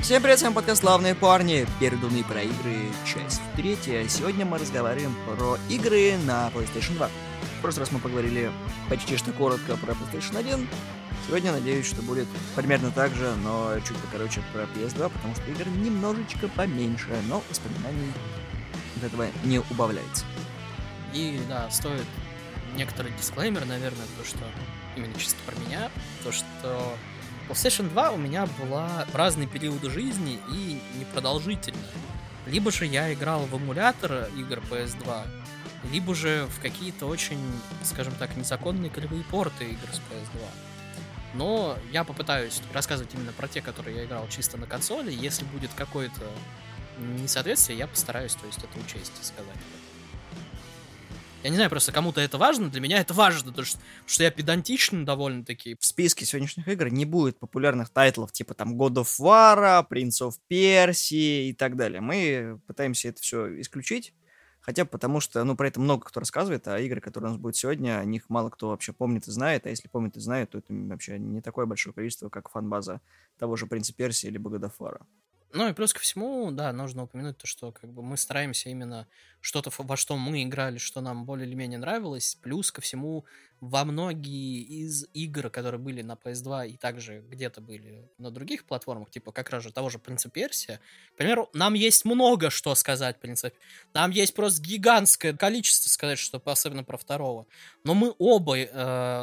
Всем привет, с вами подкаст «Славные парни», передумные про игры, часть 3. Сегодня мы разговариваем про игры на PlayStation 2. В прошлый раз мы поговорили почти что коротко про PlayStation 1. Сегодня, надеюсь, что будет примерно так же, но чуть покороче про PS2, потому что игр немножечко поменьше, но воспоминаний от этого не убавляется. И, да, стоит некоторый дисклеймер, наверное, то, что именно чисто про меня, то, что PlayStation 2 у меня была разные периоды жизни и непродолжительно. Либо же я играл в эмулятор игр PS2, либо же в какие-то очень, скажем так, незаконные кривые порты игр с PS2. Но я попытаюсь рассказывать именно про те, которые я играл чисто на консоли. Если будет какое-то несоответствие, я постараюсь, то есть, это учесть и сказать. Я не знаю, просто кому-то это важно, для меня это важно, потому что я педантичен довольно-таки. В списке сегодняшних игр не будет популярных тайтлов типа там God of War, Prince of Persia и так далее. Мы пытаемся это все исключить, хотя потому что, про это много кто рассказывает, а игры, которые у нас будут сегодня, о них мало кто вообще помнит и знает, а если помнит и знает, то это вообще не такое большое количество, как фан-база того же Принца Персии или God of War. Ну и плюс ко всему, да, нужно упомянуть то, что мы стараемся именно что-то, во что мы играли, что нам более или менее нравилось. Плюс ко всему, во многие из игр, которые были на PS2 и также где-то были на других платформах, типа как раз же того же Принца Персия, к примеру, нам есть много что сказать, в принципе. Нам есть просто гигантское количество сказать, что особенно про второго. Но мы оба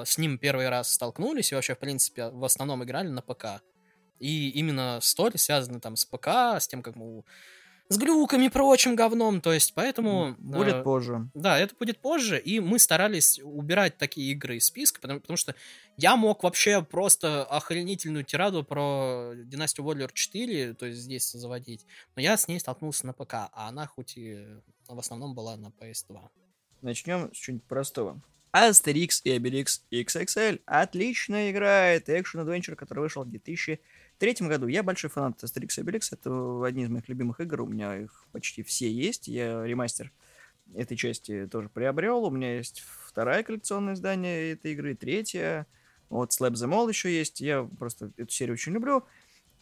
с ним первый раз столкнулись и вообще, в принципе, в основном играли на ПК. И именно стори связаны там с ПК, с тем, как мы... с глюками и прочим говном, то есть, поэтому... Будет позже. Да, это будет позже, и мы старались убирать такие игры из списка, потому что я мог вообще просто охренительную тираду про Династию Warriors 4, то есть, здесь заводить, но я с ней столкнулся на ПК, а она хоть и в основном была на PS2. Начнем с чего-нибудь простого. Asterix и Obelix XXL. Отличная игра, это экшн-адвенчер, который вышел в 2003 году. Я большой фанат Asterix и Obelix, это одни из моих любимых игр, у меня их почти все есть, я ремастер этой части тоже приобрел, у меня есть второе коллекционное издание этой игры, третье, вот Slap the Mall еще есть, я просто эту серию очень люблю.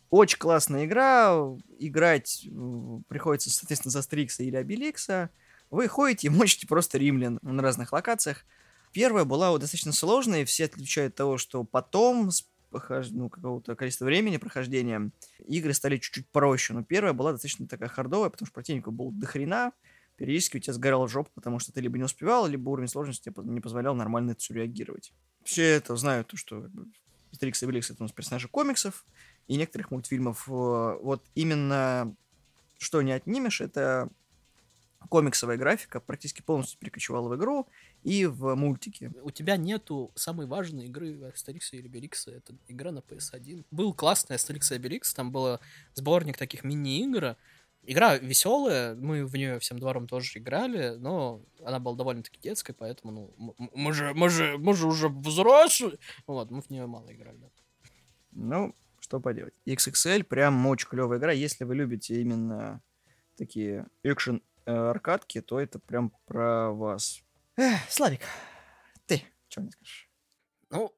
Очень классная игра, играть приходится, соответственно, за Астерикса или Обеликса, вы ходите и мочите просто римлян на разных локациях. Первая была достаточно сложная, все отличают от того, что потом... какого-то количества времени прохождения игры стали чуть-чуть проще, но первая была достаточно такая хардовая, потому что противников было до хрена, периодически у тебя сгорала жопа, потому что ты либо не успевал, либо уровень сложности тебе не позволял нормально это все реагировать. Все это знают, что Астерикс и Обеликс — это у нас персонажи комиксов и некоторых мультфильмов. Вот именно что не отнимешь, это комиксовая графика практически полностью перекочевала в игру и в мультики. У тебя нету самой важной игры Астерикса или Обеликса, это игра на PS1. Был классный Астерикс и Обеликс, там был сборник таких мини-игр. Игра веселая, мы в нее всем двором тоже играли, но она была довольно-таки детской, поэтому мы же уже взрослые. Вот, мы в нее мало играли. Да. Ну, что поделать. XXL прям очень клевая игра, если вы любите именно такие экшен аркадки, то это прям про вас. Славик, ты что мне скажешь? Ну,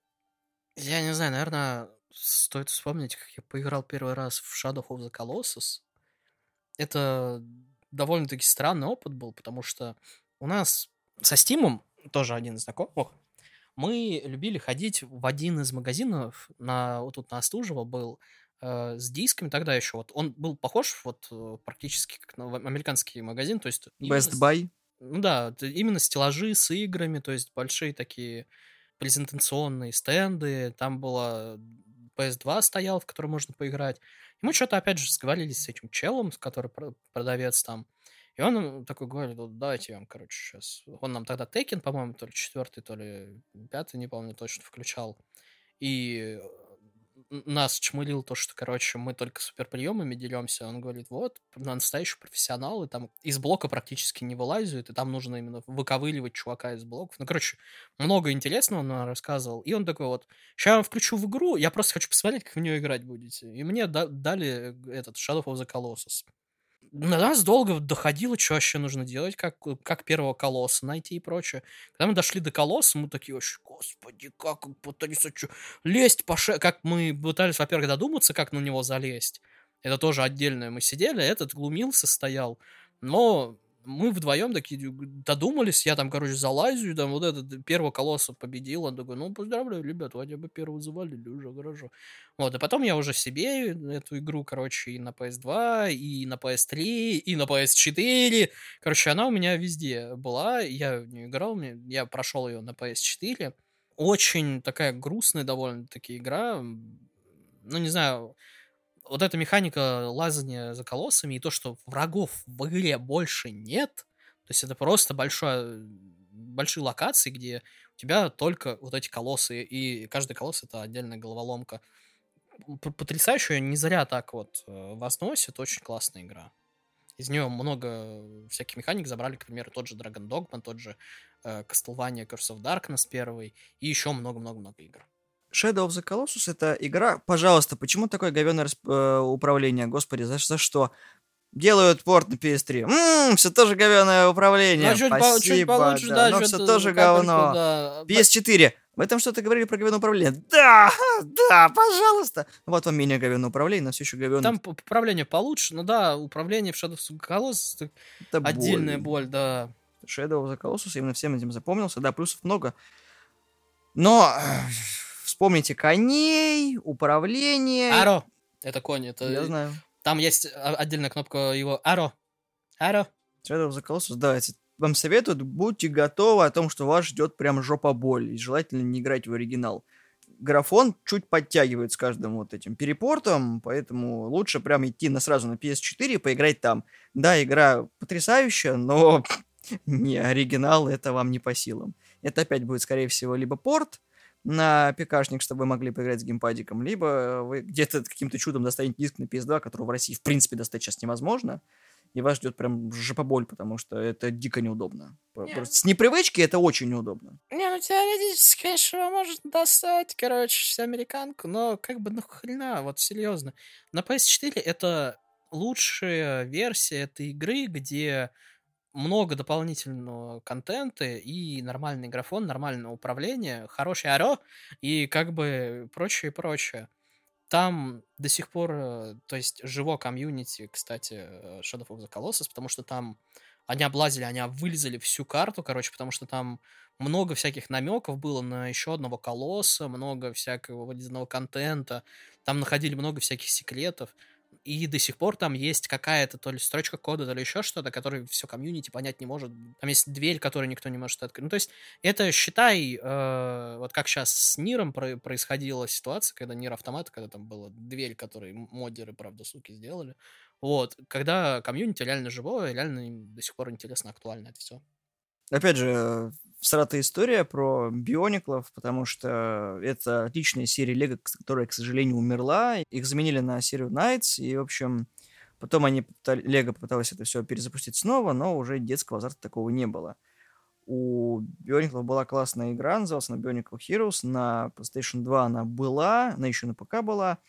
я не знаю, наверное, стоит вспомнить, как я поиграл первый раз в Shadow of the Colossus. Это довольно-таки странный опыт был, потому что у нас со Стимом, тоже один из знакомых, мы любили ходить в один из магазинов, вот тут на Остужево был, с дисками тогда еще. Вот он был похож вот практически как на американский магазин, то есть... Best Buy? Ну да, именно стеллажи с играми, то есть большие такие презентационные стенды, там была PS2 стояла, в которой можно поиграть. И мы что-то опять же сговорились с этим челом, который продавец там, и он такой говорит: давайте я вам, сейчас... Он нам тогда Tekken, по-моему, то ли 4, то ли 5, не помню точно, включал. И... нас чмылил то, что, мы только суперприемами деремся. Он говорит: вот, настоящие профессионалы, там из блока практически не вылазят, и там нужно именно выковыривать чувака из блоков. Много интересного он рассказывал. И он такой: вот, сейчас я вам включу в игру, я просто хочу посмотреть, как в нее играть будете. И мне дали этот Shadow of the Colossus. на нас долго доходило, что вообще нужно делать, как первого колосса найти и прочее. Когда мы дошли до колосса, мы такие вообще, господи, как пытались лезть по шее. Как мы пытались, во-первых, додуматься, как на него залезть. Это тоже отдельное. Мы сидели, этот глумился, стоял. Но мы вдвоем такие додумались. Я там, короче, залазю, и там вот этот первого колосса победил. Он такой, ну, поздравляю, ребят, вроде бы первого завалили уже, хорошо. Вот, а потом я уже себе эту игру, короче, и на PS2, и на PS3, и на PS4. Короче, она у меня везде была. Я в нее играл, я прошел ее на PS4. Очень такая грустная довольно-таки игра. Ну, не знаю... Вот эта механика лазания за колоссами и то, что врагов в игре больше нет, то есть это просто большие локации, где у тебя только вот эти колоссы, и каждый колосс — это отдельная головоломка. Потрясающе, не зря так вот возносит, очень классная игра. Из нее много всяких механик забрали, к примеру, тот же Dragon Dogma, тот же Castlevania Curse of Darkness 1 и еще много-много-много игр. Shadow of the Colossus — это игра, пожалуйста, почему такое говёное управление, господи, за что? Делают порт на PS3. Все тоже говёное управление. Спасибо, получше, да, но все тоже говно. Да. PS4, вы там что-то говорили про говёное управление? Да, пожалуйста. Вот вам менее говёное управление, но все еще говёное. Там управление получше, но да, управление в Shadow of the Colossus — это отдельная боль, да. Shadow of the Colossus именно всем этим запомнился, да, плюсов много. Но... Вспомните коней, управление. Аро. Это конь. Это... Я знаю. Там есть отдельная кнопка его Аро. Аро. Shadow of the Colossus, да, вам советуют, будьте готовы о том, что вас ждет прям жопа боль. И желательно не играть в оригинал. Графон чуть подтягивает с каждым вот этим перепортом, поэтому лучше прям идти сразу на PS4 и поиграть там. Да, игра потрясающая, но не оригинал, это вам не по силам. Это опять будет, скорее всего, либо порт на ПКшник, чтобы вы могли поиграть с геймпадиком, либо вы где-то каким-то чудом достанете диск на PS2, которого в России в принципе достать сейчас невозможно, и вас ждет прям жопоболь, потому что это дико неудобно. Просто с непривычки это очень неудобно. Не, ну теоретически, конечно, можно достать, короче, американку, но как бы нахрена, вот серьезно. На PS4 это лучшая версия этой игры, где много дополнительного контента и нормальный графон, нормальное управление, хороший аро и как бы прочее. Там до сих пор, то есть, живо комьюнити, кстати, Shadow of the Colossus, потому что там они облазили, они вылезали всю карту, короче, потому что там много всяких намеков было на еще одного колосса, много всякого вылезанного контента, там находили много всяких секретов. И до сих пор там есть какая-то то ли строчка кода, то ли еще что-то, которую все комьюнити понять не может. Там есть дверь, которую никто не может открыть. Ну, то есть это, считай, вот как сейчас с Ниром происходила ситуация, когда Нир Автомат, когда там была дверь, которую модеры, правда, суки, сделали. Вот. Когда комьюнити реально живое, реально им до сих пор интересно, актуально это все. Опять же, всратая история про биониклов, потому что это отличная серия Лего, которая, к сожалению, умерла. Их заменили на серию Найтс, и, в общем, потом Лего попыталась это все перезапустить снова, но уже детского азарта такого не было. У биониклов была классная игра, называлась она Bionicle Heroes. На PlayStation 2 она была, она еще на ПК была.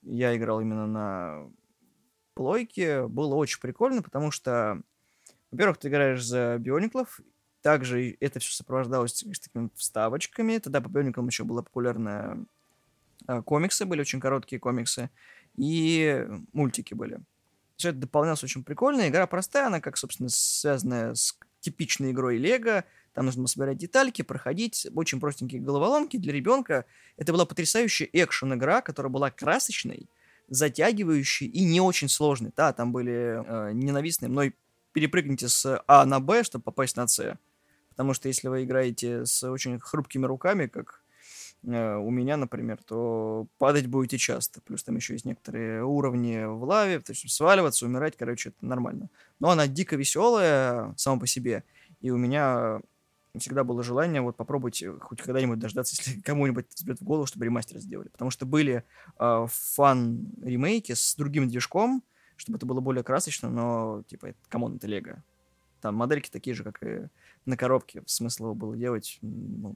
Я играл именно на плойке. Было очень прикольно, потому что, во-первых, ты играешь за биониклов. Также это все сопровождалось такими вставочками. Тогда по биониклам еще было популярно комиксы, были очень короткие комиксы, и мультики были. Все это дополнялось очень прикольно. Игра простая, она как, собственно, связанная с типичной игрой Лего. Там нужно собирать детальки, проходить очень простенькие головоломки для ребенка. Это была потрясающая экшен-игра, которая была красочной, затягивающей и не очень сложной. Да, там были ненавистные мной перепрыгните с А на Б, чтобы попасть на С. Потому что если вы играете с очень хрупкими руками, как у меня, например, то падать будете часто. Плюс там еще есть некоторые уровни в лаве, то есть сваливаться, умирать, короче, это нормально. Но она дико веселая сама по себе. И у меня всегда было желание вот попробовать хоть когда-нибудь дождаться, если кому-нибудь взбьет в голову, чтобы ремастер сделали. Потому что были фан-ремейки с другим движком, чтобы это было более красочно, но, типа, камон, это Лего. Там модельки такие же, как и на коробке. Смысл его было делать, ну,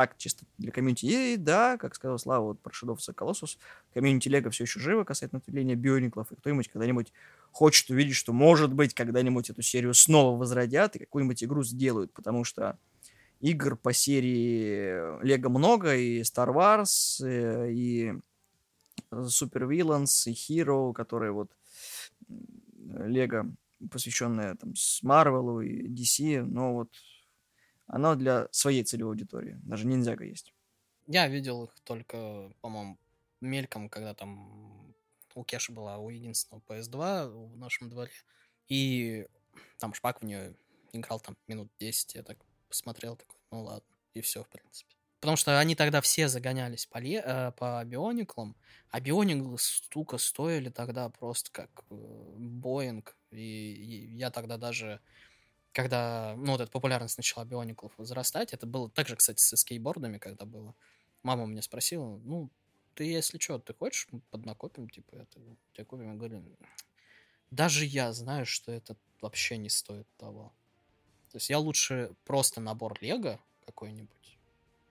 Так, чисто для комьюнити. И да, как сказал Слава вот, про Shadow of the Colossus, комьюнити Лего все еще живо касательно ответвления биониклов. И кто-нибудь когда-нибудь хочет увидеть, что, может быть, когда-нибудь эту серию снова возродят и какую-нибудь игру сделают. Потому что игр по серии Лего много, и Star Wars, и Super Villains, и Hero, которые вот Лего, посвященная там с Marvel и DC, но вот она для своей целевой аудитории. Даже ниндзяга есть. Я видел их только, по-моему, мельком, когда там у Кеши была у единственного PS2 в нашем дворе. И там Шпак в нее играл там минут 10. Я так посмотрел, такой, ну ладно. И все, в принципе. Потому что они тогда все загонялись по биониклам, а биониклы, сука, стоили тогда просто как Боинг. И я тогда даже, когда, ну, вот эта популярность начала биониклов возрастать, это было так же, кстати, со скейтбордами, когда было. Мама меня спросила, ну, ты, если что, ты хочешь, мы поднакопим, типа, это, тебе купим. Я говорю, даже я знаю, что это вообще не стоит того. То есть я лучше просто набор Лего какой-нибудь,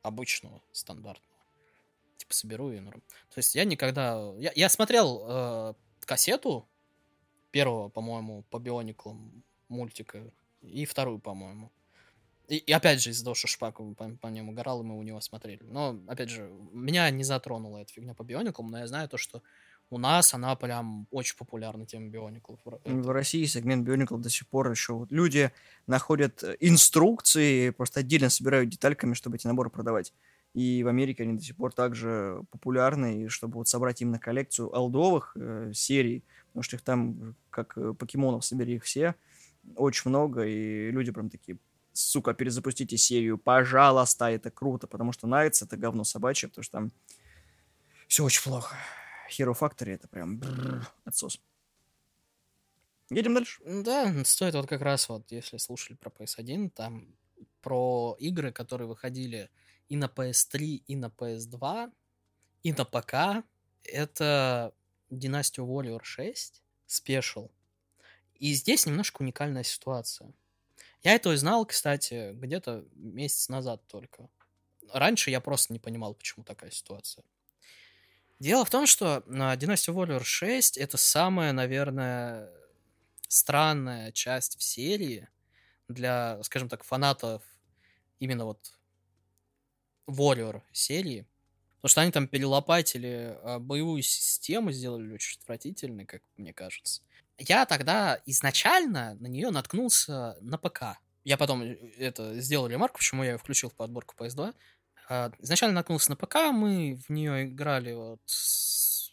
обычного, стандартного. Типа соберу и... То есть я никогда... Я смотрел кассету первого, по-моему, по биониклам мультика и вторую, по-моему. И опять же из-за того, что Шпак по нему горал, и мы у него смотрели. Но, опять же, меня не затронула эта фигня по биониклам, но я знаю то, что у нас она прям очень популярна, тема биониклов. В России сегмент биониклов до сих пор еще... Вот люди находят инструкции, просто отдельно собирают детальками, чтобы эти наборы продавать. И в Америке они до сих пор также популярны, и чтобы вот собрать именно коллекцию олдовых серий, потому что их там, как покемонов, собери их все, очень много, и люди прям такие... Сука, перезапустите серию, пожалуйста, это круто, потому что Найтс — это говно собачье, потому что там все очень плохо. Hero Factory — это прям отсос. Едем дальше. Да, стоит вот как раз вот, если слушали про PS1, там про игры, которые выходили и на PS3, и на PS2, и на ПК. Это Dynasty Warrior 6 Special. И здесь немножко уникальная ситуация. Я это узнал, кстати, где-то месяц назад только. Раньше я просто не понимал, почему такая ситуация. Дело в том, что Dynasty Warrior 6 — это самая, наверное, странная часть в серии для, скажем так, фанатов именно вот Warrior серии. Потому что они там перелопатили боевую систему, сделали очень отвратительной, как мне кажется. Я тогда изначально на нее наткнулся на ПК. Я потом это сделал ремарку, почему я ее включил в подборку PS2. Изначально наткнулся на ПК, мы в нее играли вот с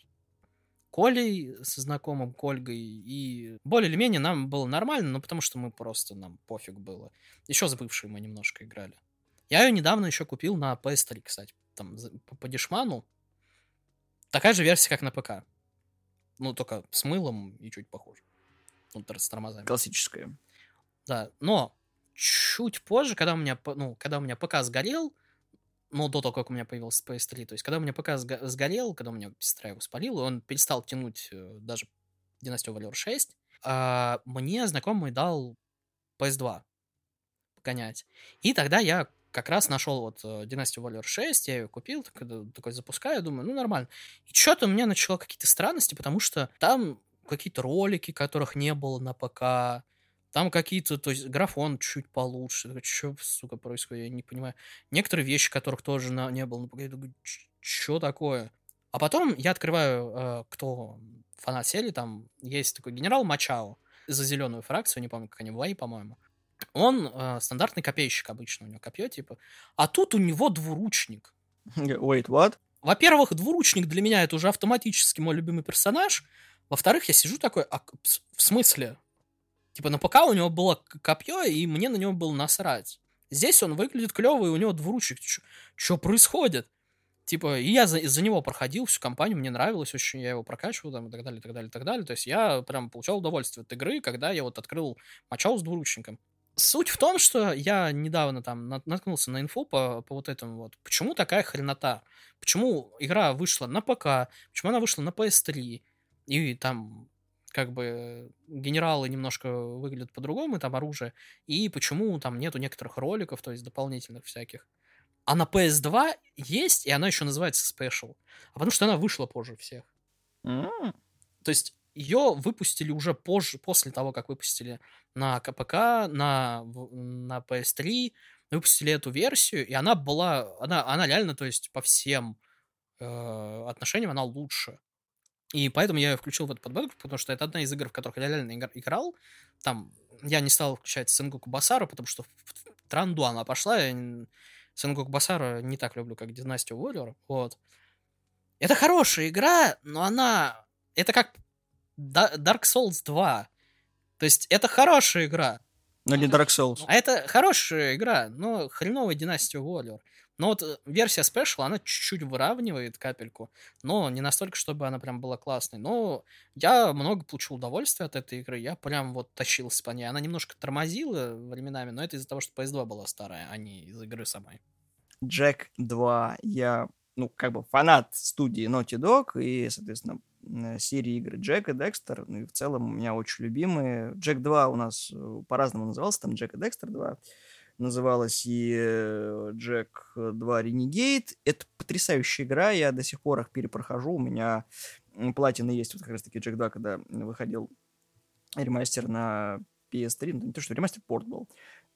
Колей, со знакомым Кольгой, и более или менее нам было нормально, но потому что мы просто, нам пофиг было. Еще с бывшей мы немножко играли. Я ее недавно еще купил на PS3, кстати, там по дешману. Такая же версия, как на ПК. Ну, только с мылом и чуть похоже. Ну, с тормозами. Классическая. Да, но чуть позже, когда у меня ПК сгорел, ну, до того, как у меня появился PS3, то есть, когда у меня ПК сгорел, когда у меня сестра его спалила, он перестал тянуть даже Dynasty Warrior 6, а мне знакомый дал PS2 погонять. И тогда я как раз нашел вот Dynasty Warrior 6, я ее купил, такой запускаю, думаю, ну, нормально. И что-то у меня начало какие-то странности, потому что там какие-то ролики, которых не было на ПК, там какие-то, то есть, графон чуть получше. Что, сука, происходит, я не понимаю. Некоторые вещи, которых тоже не было. Я думаю, что такое? А потом я открываю, кто фанат серии, там есть такой генерал Мачао за зеленую фракцию, не помню, как они были, по-моему. Он стандартный копейщик обычно, у него копье, типа. А тут у него двуручник. Wait, what? Во-первых, двуручник для меня это уже автоматически мой любимый персонаж. Во-вторых, я сижу такой, а в смысле... Типа на ПК у него было копье, и мне на него было насрать. Здесь он выглядит клево, и у него двуручник. Что происходит? Типа, и я из-за него проходил всю кампанию, мне нравилось очень, я его прокачивал там, и так далее, и так далее, и так далее. То есть я прям получал удовольствие от игры, когда я вот открыл Мачау с двуручником. Суть в том, что я недавно там наткнулся на инфу по вот этому вот. Почему такая хренота? Почему игра вышла на ПК? Почему она вышла на PS3? И там... как бы генералы немножко выглядят по-другому, там оружие, и почему там нету некоторых роликов, то есть дополнительных всяких. А на PS2 есть, и она еще называется Special. А потому что она вышла позже всех. То есть ее выпустили уже позже, после того, как выпустили на КПК, на PS3, выпустили эту версию, и она была... Она реально, то есть, по всем отношениям она лучше. И поэтому я ее включил в эту подборку, потому что это одна из игр, в которых я реально играл. Там я не стал включать Сенгоку Басару, потому что в транду она пошла. Я Сенгоку Басару не так люблю, как Династию Warrior. Вот. Это хорошая игра, но она... Это как Dark Souls 2. То есть это хорошая игра. Но не Dark Souls. А это хорошая игра, но хреновая Династия Warrior. Но вот версия Special, она чуть-чуть выравнивает капельку, но не настолько, чтобы она прям была классной. Но я много получил удовольствия от этой игры, я прям вот тащился по ней. Она немножко тормозила временами, но это из-за того, что PS2 была старая, а не из игры самой. Jak 2. Я, фанат студии Naughty Dog и, соответственно, серии игр Jak и Daxter, ну и в целом у меня очень любимые. Jak 2 у нас по-разному назывался, там Jak и Daxter 2. Называлась и Jak II: Renegade. Это потрясающая игра, я до сих пор их перепрохожу. У меня платины есть, вот как раз-таки Jak 2, когда выходил ремастер на PS3. Ну, не то, что ремастер, порт был.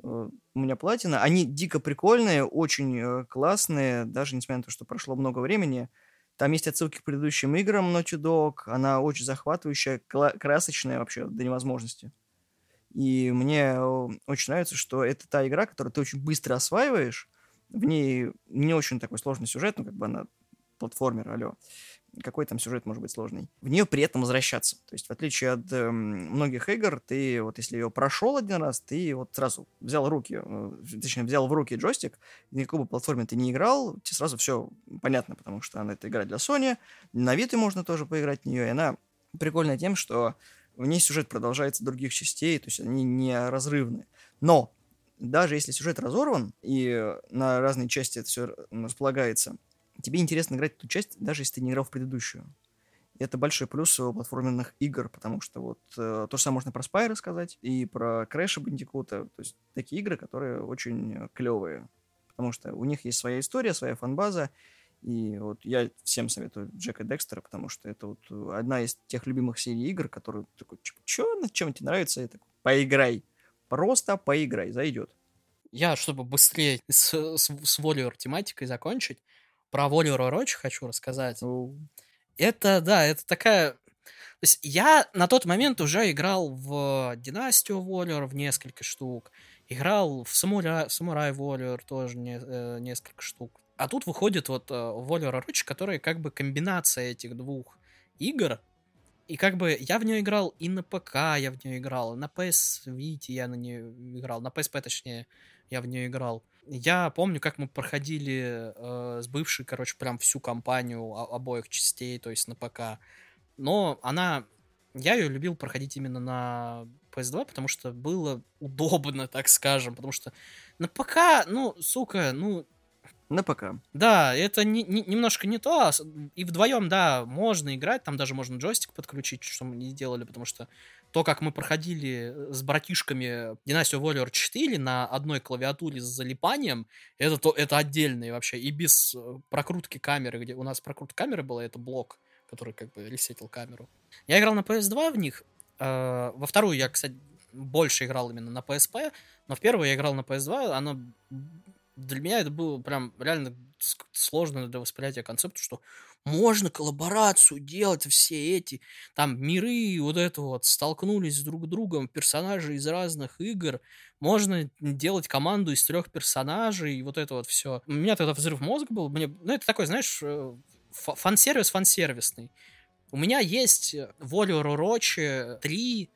У меня платина. Они дико прикольные, очень классные, даже несмотря на то, что прошло много времени. Там есть отсылки к предыдущим играм Naughty Dog. Она очень захватывающая, красочная вообще до невозможности. И мне очень нравится, что это та игра, которую ты очень быстро осваиваешь. В ней не очень такой сложный сюжет, она платформер, Какой там сюжет может быть сложный? В нее при этом возвращаться. То есть, в отличие от многих игр, ты вот если ее прошел один раз, ты вот сразу взял в руки джойстик, на какой бы платформе ты не играл, тебе сразу все понятно, потому что она эта игра для Sony, на Vita можно тоже поиграть в нее, и она прикольная тем, что в ней сюжет продолжается других частей, то есть они неразрывны. Но даже если сюжет разорван, и на разные части это все располагается, тебе интересно играть эту часть, даже если ты не играл в предыдущую. И это большой плюс платформенных игр, потому что то же самое можно про Spyro сказать, и про Crash Bandicoot, то есть такие игры, которые очень клевые, потому что у них есть своя история, своя фан-база, и вот я всем советую Jak и Daxter, потому что это вот одна из тех любимых серий игр, которые такой, чем тебе нравится, и такой, поиграй, просто поиграй, зайдет. Я, чтобы быстрее с Warrior тематикой закончить, про Warrior Orochi хочу рассказать. Это такая... То есть я на тот момент уже играл в Династию Warrior в несколько штук, играл в Samurai Warrior тоже несколько штук. А тут выходит Warrior Orochi, которая как бы комбинация этих двух игр. И как бы я в нее играл и на ПК я в нее играл, и на PS Vita я на нее играл, на PSP точнее я в нее играл. Я помню, как мы проходили с бывшей, прям всю кампанию обоих частей, то есть на ПК. Но я ее любил проходить именно на PS2, потому что было удобно, так скажем, потому что на ПК, На ПК. Да, это немножко не то, и вдвоем, да, можно играть, там даже можно джойстик подключить, что мы не делали, потому что то, как мы проходили с братишками Dynasty Warrior 4 на одной клавиатуре с залипанием, это отдельное вообще, и без прокрутки камеры, где у нас прокрутка камеры была, это блок, который ресетил камеру. Я играл на PS2 в них, во вторую я, кстати, больше играл именно на PSP, но в первую я играл на PS2, она... Для меня это было прям реально сложно для восприятия концепта, что можно коллаборацию делать, все эти там миры столкнулись друг с другом, персонажи из разных игр, можно делать команду из 3 персонажей, и все. У меня тогда взрыв мозга был, это такой, знаешь, фан-сервис фансервисный. У меня есть Warrior Orochi 3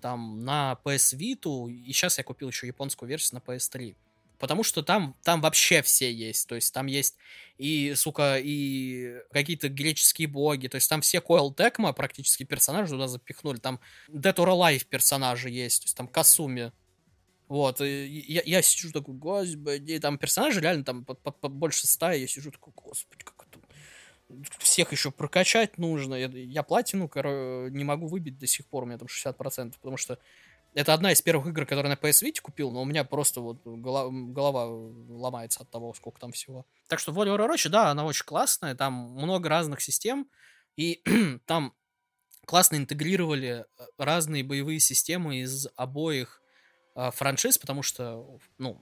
там, на PS Vita, и сейчас я купил еще японскую версию на PS3. Потому что там вообще все есть. То есть там есть и какие-то греческие боги. То есть там все Койл Текма практически персонажи туда запихнули. Там Dead or Alive персонажи есть. То есть там Касуми. И я сижу такой, господи. Там персонажи реально там больше 100. Я сижу такой, господи, как это... Всех еще прокачать нужно. Я платину не могу выбить до сих пор. У меня там 60%. Потому что Это одна из первых игр, которые на PS Vita купил, но у меня просто вот голова ломается от того, сколько там всего. Так что Warriors Orochi, да, она очень классная, там много разных систем, и там классно интегрировали разные боевые системы из обоих франшиз, потому что, ну,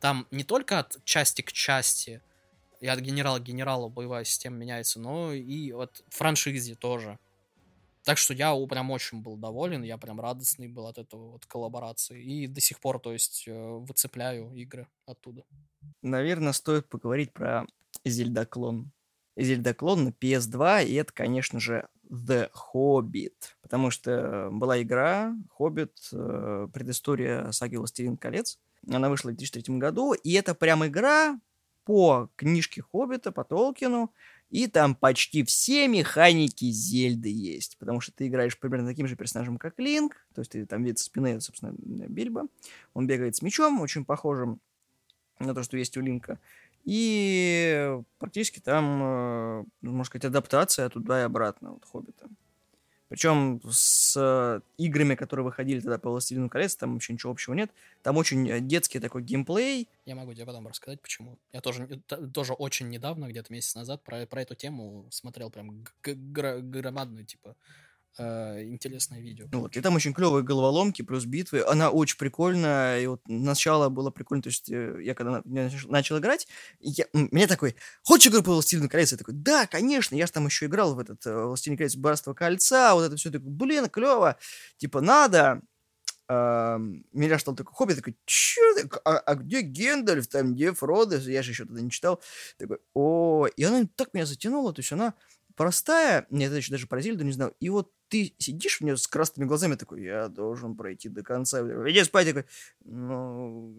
там не только от части к части и от генерала к генералу боевая система меняется, но и от франшизы тоже. Так что я прям очень был доволен, я прям радостный был от этого вот коллаборации. И до сих пор, то есть, выцепляю игры оттуда. Наверное, стоит поговорить про Зельдоклон. Зельдоклон на PS2, и это, конечно же, The Hobbit. Потому что была игра Хоббит, предыстория саги «Властелин колец». Она вышла в 2003 году, и это прям игра по книжке Хоббита, по Толкину. И там почти все механики Зельды есть, потому что ты играешь примерно таким же персонажем, как Линк, то есть ты там видишь спины, собственно, Бильбо, он бегает с мечом, очень похожим на то, что есть у Линка, и практически там, можно сказать, адаптация туда и обратно от Хоббита. Причем с играми, которые выходили тогда по «Властелину колец», там вообще ничего общего нет. Там очень детский такой геймплей. Я могу тебе потом рассказать, почему. Я тоже очень недавно, где-то месяц назад, про эту тему смотрел прям громадную, типа, интересное видео. Вот. И там очень клевые головоломки плюс битвы. Она очень прикольная. И вот начало было прикольно. То есть я когда начал играть, мне такой: хочешь игру по «Властелину колец»? Я такой: да, конечно. Я же там еще играл в этот «Властелин колец. Братство кольца». Вот это все. Такой: блин, клево. Типа, надо. Мираж стал такой: Хоббит. Я такой: че? А где Гендальф? Там где Фродо? Я же еще тогда не читал. Такой: о. И она так меня затянула. То есть она простая. Нет, я еще даже про Зельду не знал. И вот ты сидишь у нее с красными глазами, такой: я должен пройти до конца. Иди спать, такой: ну,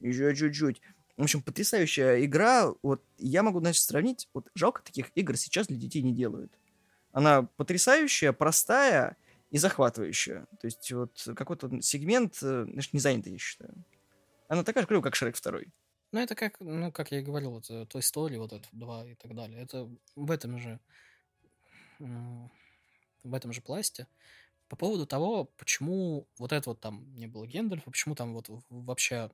еще чуть-чуть. В общем, потрясающая игра. Вот я могу, значит, сравнить. Вот жалко, таких игр сейчас для детей не делают. Она потрясающая, простая и захватывающая. То есть вот какой-то сегмент, значит, не занятый, я считаю. Она такая же клевая, как Шрек 2. Ну, это как, ну, как я и говорил, вот Toy Story, вот это 2 и так далее. Это в этом же пласте, по поводу того, почему вот это вот там не было Гендальфа, почему там вот вообще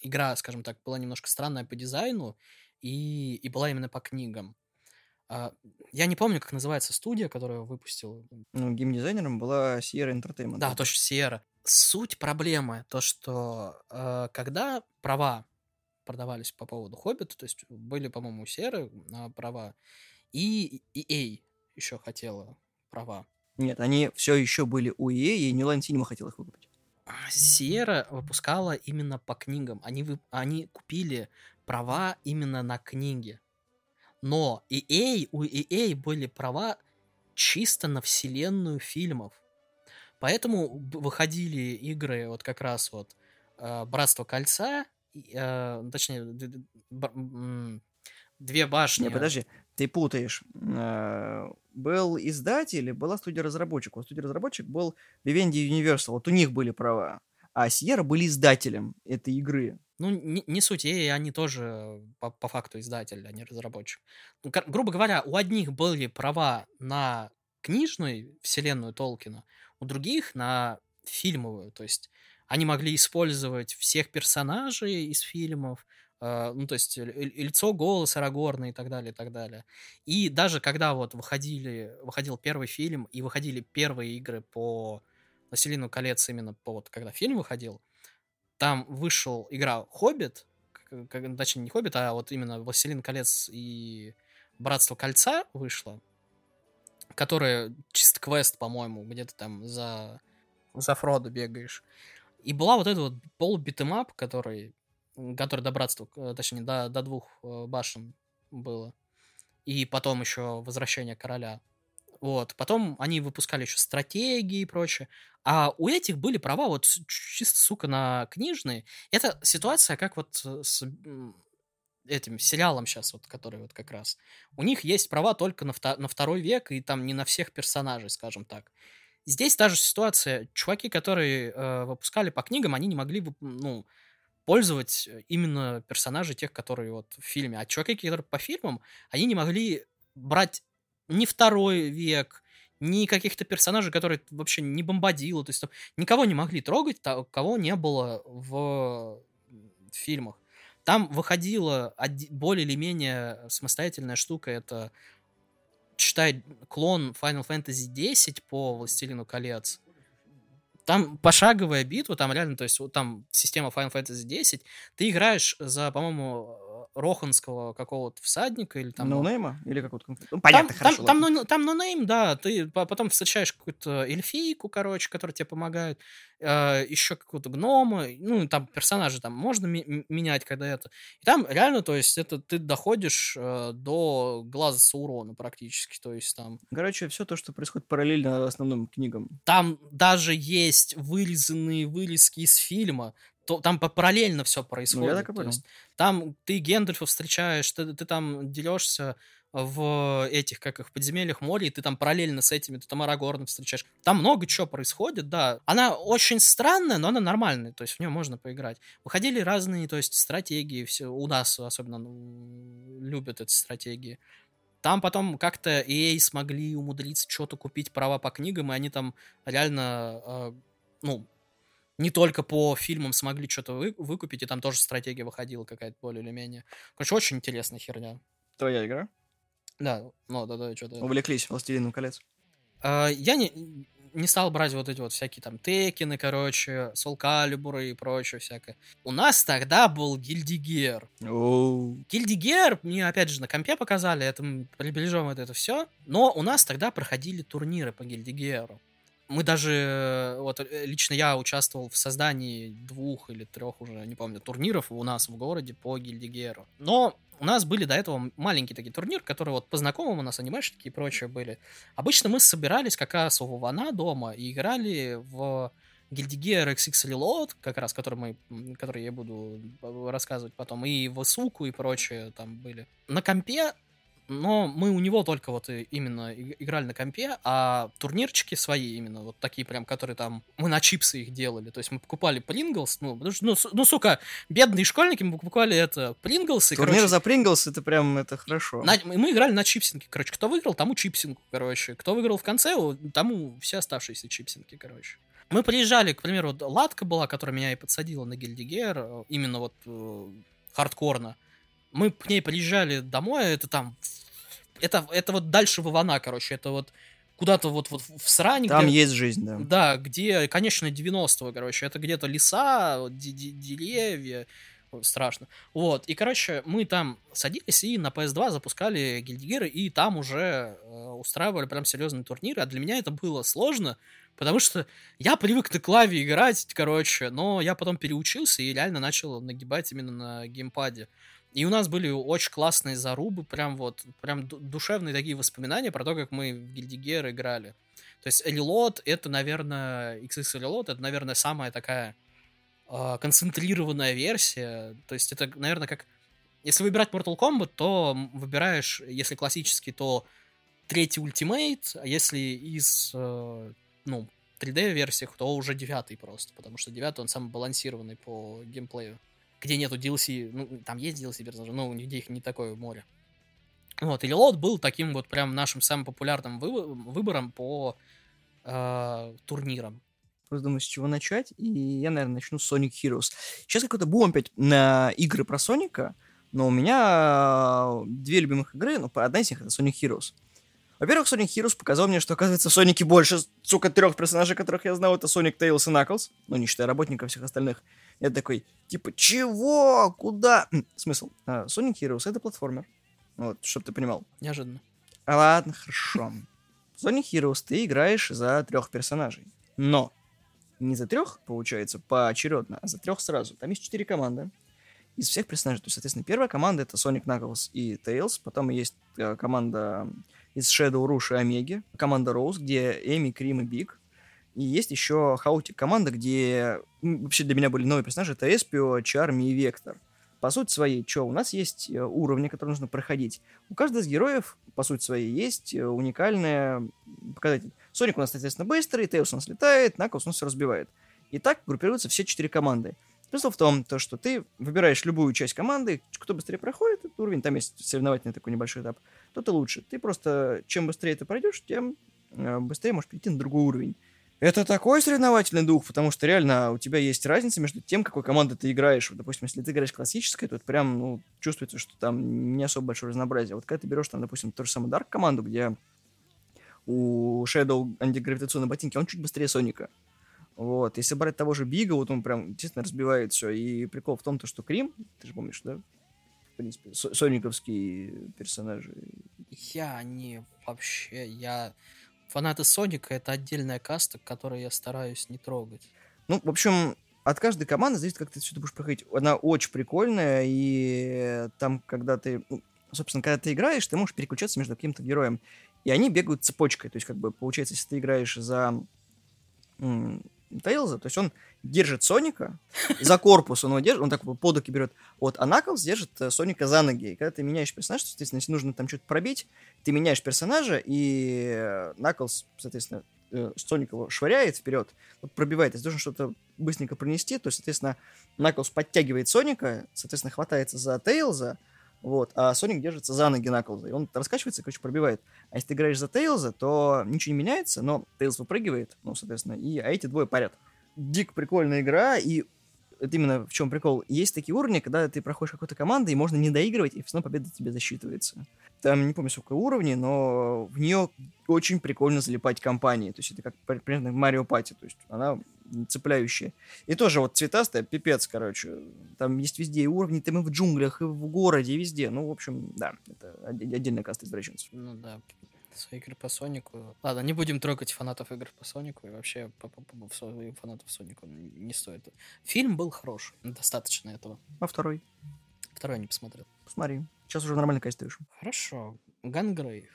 игра, скажем так, была немножко странная по дизайну и была именно по книгам. Я не помню, как называется студия, которую выпустила. Ну, геймдизайнером была Sierra Entertainment. Да, точно, Sierra. Суть проблемы, то, что когда права продавались по поводу Хоббита, то есть были, по-моему, у Sierra права, и EA еще хотела права. Нет, они все еще были у EA, и New Line Cinema хотел их выкупить. Sierra выпускала именно по книгам. Они купили права именно на книги. Но у EA были права чисто на вселенную фильмов. Поэтому выходили игры вот как раз вот «Братство кольца», точнее, «Две башни». Не, подожди, ты путаешь. Был издатель, была студия-разработчик. Вот студия-разработчик был Vivendi Universal. Вот у них были права. А Sierra были издателем этой игры. Ну, не суть, и они тоже по факту издатель, а не разработчик. Ну, грубо говоря, у одних были права на книжную вселенную Толкина, у других на фильмовую. То есть они могли использовать всех персонажей из фильмов, ну, то есть лицо, голос Арагорна и так далее, и так далее. И даже когда вот выходил первый фильм и выходили первые игры по «Властелину колец», именно по, вот, когда фильм выходил, там вышла игра «Хоббит», точнее, не «Хоббит», а вот именно «Властелин колец» и «Братство кольца» вышла, которая чисто квест, по-моему, где-то там за Фродо бегаешь. И была вот эта вот полубитэмап, который до братства, точнее, до двух башен было. И потом еще «Возвращение короля». Вот. Потом они выпускали еще «Стратегии» и прочее. А у этих были права вот чисто, сука, на книжные. Это ситуация как вот с этим сериалом сейчас, вот, который вот как раз. У них есть права только на второй век и там не на всех персонажей, скажем так. Здесь та же ситуация. Чуваки, которые выпускали по книгам, они не могли, ну, пользовать именно персонажей тех, которые вот в фильме. А чуваки, которые по фильмам, они не могли брать ни второй век, ни каких-то персонажей, которые вообще не бомбадило, то есть там никого не могли трогать, кого не было в фильмах. Там выходила более или менее самостоятельная штука, это, читай, клон Final Fantasy X по «Властелину колец». Там пошаговая битва, там реально, то есть там система Final Fantasy X, ты играешь за, по-моему, роханского какого-то всадника или там... Нонейма? Или какого-то... Ну, понятно, там, хорошо. Там нонейм, да. Ты потом встречаешь какую-то эльфийку, короче, которая тебе помогает. Еще какого-то гнома. Ну, там персонажи там можно менять, когда это... И там реально, то есть, это ты доходишь до глаза Саурона практически, то есть там... Короче, все то, что происходит параллельно основным книгам. Там даже есть вырезанные вырезки из фильма. Там параллельно все происходит. Ну, я так и понял. То есть, там ты Гендальфа встречаешь, ты там дерешься в этих, как их, подземельях моря, и ты там параллельно с этими, ты там Арагорна встречаешь. Там много чего происходит, да. Она очень странная, но она нормальная, то есть в нее можно поиграть. Выходили разные, то есть, стратегии, все, у нас особенно любят эти стратегии. Там потом как-то EA смогли умудриться что-то купить права по книгам, и они там реально, не только по фильмам смогли что-то выкупить, и там тоже стратегия выходила какая-то более или менее. Короче, очень интересная херня. Твоя игра? Да, что-то... Увлеклись «Властелином колец». Я не стал брать вот эти вот всякие там Текины, короче, Soul Calibur и прочее всякое. У нас тогда был Guilty Gear. Guilty Gear мне, опять же, на компе показали, это мы приближаем это все, но у нас тогда проходили турниры по Guilty Gear. Мы даже, лично я участвовал в создании 2 или 3, уже не помню, турниров у нас в городе по Guilty Gear. Но у нас были до этого маленькие такие турниры, которые по знакомым у нас анимешники и прочее были. Обычно мы собирались как раз у Вована дома и играли в Guilty Gear XX Reload, как раз, который я буду рассказывать потом, и в Суку и прочее там были. На компе. Но мы у него только именно играли на компе, а турнирчики свои именно, такие прям, которые там... Мы на чипсы их делали, то есть мы покупали Принглс, сука, бедные школьники, мы покупали Принглсы. Турнир за Принглс, это прям, это хорошо. Мы играли на чипсинки, короче, кто выиграл, тому чипсинку, короче. Кто выиграл в конце, тому все оставшиеся чипсинки, короче. Мы приезжали, к примеру, Латка была, которая меня и подсадила на Guilty Gear, именно хардкорно. Мы к ней приезжали домой, это там... Это дальше Вована, короче, это куда-то в срань. Там где, есть жизнь, да. Да, где, конечно, 90-го, короче, это где-то леса, деревья, страшно. И, короче, мы там садились и на PS2 запускали Guilty Gear, и там уже устраивали прям серьезные турниры, а для меня это было сложно, потому что я привык на клаве играть, короче, но я потом переучился и реально начал нагибать именно на геймпаде. И у нас были очень классные зарубы, прям душевные такие воспоминания про то, как мы в Guilty Gear играли. То есть Reload, это, наверное, XX Reload, это, наверное, самая такая концентрированная версия. То есть это, наверное, как... Если выбирать Mortal Kombat, то выбираешь, если классический, то третий Ultimate, а если из 3D-версиях, то уже 9-й просто, потому что 9-й, он самый балансированный по геймплею. Где нету DLC, там есть DLC персонажи, но нигде их не такое море. И Reload был таким прям нашим самым популярным выбором по турнирам. Просто думаю, с чего начать, и я, наверное, начну с Sonic Heroes. Сейчас какой-то бум опять на игры про Соника, но у меня 2 любимых игры, одна из них это Sonic Heroes. Во-первых, Sonic Heroes показал мне, что, оказывается, в Сонике больше, 3 персонажей, которых я знал, это Sonic, Tails и Knuckles, не считая работников всех остальных. Я такой, чего? Куда? Смысл? Sonic Heroes — это платформер. Чтоб ты понимал. Неожиданно. Ладно, хорошо. Sonic Heroes ты играешь за 3 персонажей. Но не за 3, получается, поочередно, а за 3 сразу. Там есть 4 команды из всех персонажей. То есть, соответственно, первая команда — это Sonic, Knuckles и Tails. Потом есть команда из Shadow, Rush и Омеги. Команда Роуз, где Эми, Крим и Биг. И есть еще хаотик команда, где вообще для меня были новые персонажи. Это Эспио, Чарми и Вектор. По сути своей, у нас есть уровни, которые нужно проходить. У каждого из героев, по сути своей, есть уникальный показатель. Соник у нас, соответственно, быстрый, Тейлс у нас летает, Наклс у нас все разбивает. И так группируются все 4 команды. Смысл в том, что ты выбираешь любую часть команды, кто быстрее проходит этот уровень, там есть соревновательный такой небольшой этап, тот и лучше. Ты просто, чем быстрее ты пройдешь, тем быстрее можешь перейти на другой уровень. Это такой соревновательный дух, потому что реально у тебя есть разница между тем, какой командой ты играешь. Вот, допустим, если ты играешь классической, то это прям, ну, чувствуется, что там не особо большое разнообразие. Вот когда ты берешь там, допустим, ту же самую Dark команду, где у Shadow антигравитационные ботинки, он чуть быстрее Соника. Вот, если брать того же Бига, вот он прям, естественно, разбивает все. И прикол в том, что Крим, ты же помнишь, да? В принципе, сониковские персонажи. Фанаты Соника — это отдельная каста, которую я стараюсь не трогать. Ну, в общем, от каждой команды зависит, как ты все это будешь проходить. Она очень прикольная, и там, когда ты... Собственно, когда ты играешь, ты можешь переключаться между каким-то героем. И они бегают цепочкой. То есть, как бы, получается, если ты играешь за... Тейлза, то есть он держит Соника за корпус, он его держит, он так под руки берет, вот, а Наклз держит Соника за ноги, и когда ты меняешь персонажа, соответственно, если нужно там что-то пробить, ты меняешь персонажа, и Наклз, соответственно, Соник его швыряет вперед, вот пробивает, если нужно что-то быстренько пронести, то, соответственно, Наклз подтягивает Соника, соответственно, хватается за Тейлза, вот, а Соник держится за ноги Наклза, и он раскачивается и, короче, пробивает. А если ты играешь за Тейлза, то ничего не меняется, но Тейлз выпрыгивает, ну, соответственно, а эти двое парят. Дико прикольная игра, и это именно в чем прикол. Есть такие уровни, когда ты проходишь какую-то команду, и можно не доигрывать, и все равно победа тебе засчитывается. Там, не помню, сколько уровней, но в нее очень прикольно залипать компании. То есть это как, примерно, Марио Пати, то есть она... цепляющие. И тоже вот цветастая, пипец, короче. Там есть везде и уровни, там и в джунглях, и в городе, и везде. Ну, в общем, да, это отдельная каста извращенцев. Ну да, игры по Сонику. Ладно, не будем трогать фанатов игр по Сонику, и вообще фанатов Сонику не стоит. Фильм был хороший, достаточно этого. А второй? Второй не посмотрел. Посмотри, сейчас уже нормально качество вышел. Хорошо, Gungrave.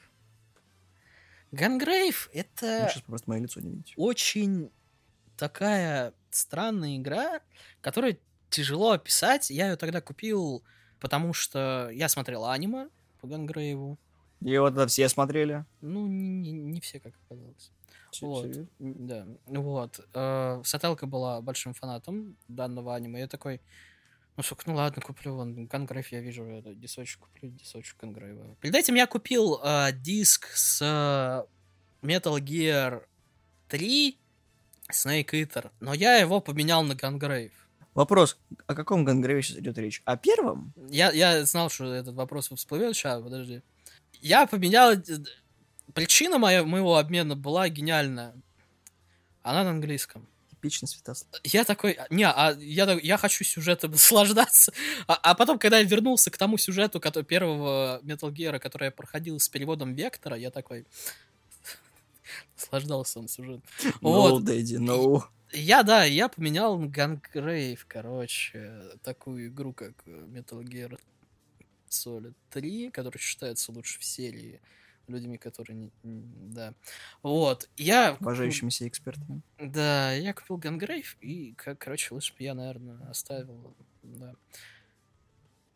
Gungrave — это... Ну, сейчас просто мое лицо не видите. Очень... такая странная игра, которую тяжело описать. Я ее тогда купил, потому что я смотрел аниме по Гангрейву. Его тогда все смотрели? Ну, не все, как оказалось. Вот. Да. Вот. Сателка была большим фанатом данного аниме. Я такой, ну ладно, куплю вон Гангрейв, я вижу, я дисочек куплю, дисочек Гангрейва. Перед этим я купил диск с Metal Gear 3 Snake Eater, но я его поменял на Gungrave. Вопрос, о каком Gungrave сейчас идет речь? О первом? Я знал, что этот вопрос всплывет. Сейчас, подожди. Я поменял... Причина моего обмена была гениальная. Она на английском. Типичный Святослав. Я такой... Я хочу сюжетом наслаждаться. А потом, когда я вернулся к тому сюжету первого Metal Gear, который я проходил с переводом Вектора, я такой... Наслаждался он сюжетом. Я поменял Gungrave, короче, такую игру, как Metal Gear Solid 3, которая считается лучше в серии людьми, которые... Уважающимися экспертами. Да, я купил Gungrave, и, лучше бы я, наверное, оставил... Да.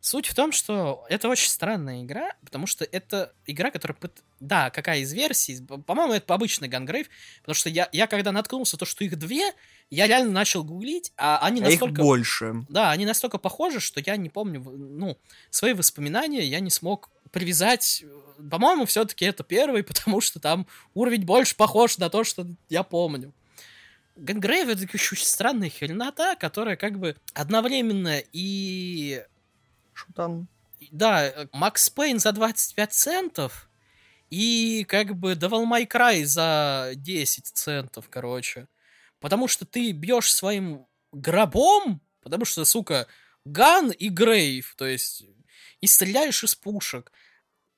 Суть в том, что это очень странная игра, потому что это игра, которая... Да, какая из версий? По-моему, это обычный Gungrave, потому что я когда наткнулся, то, что их две, я реально начал гуглить, а они настолько... их больше. Да, они настолько похожи, что я не помню... свои воспоминания я не смог привязать... По-моему, все-таки это первый, потому что там уровень больше похож на то, что я помню. Gungrave — это еще странная херня, которая как бы одновременно и... Шутан. Да, Max Payne за 25 центов и как бы Devil May Cry за 10 центов, короче. Потому что ты бьешь своим гробом, потому что, сука, Gun и Grave, то есть, и стреляешь из пушек.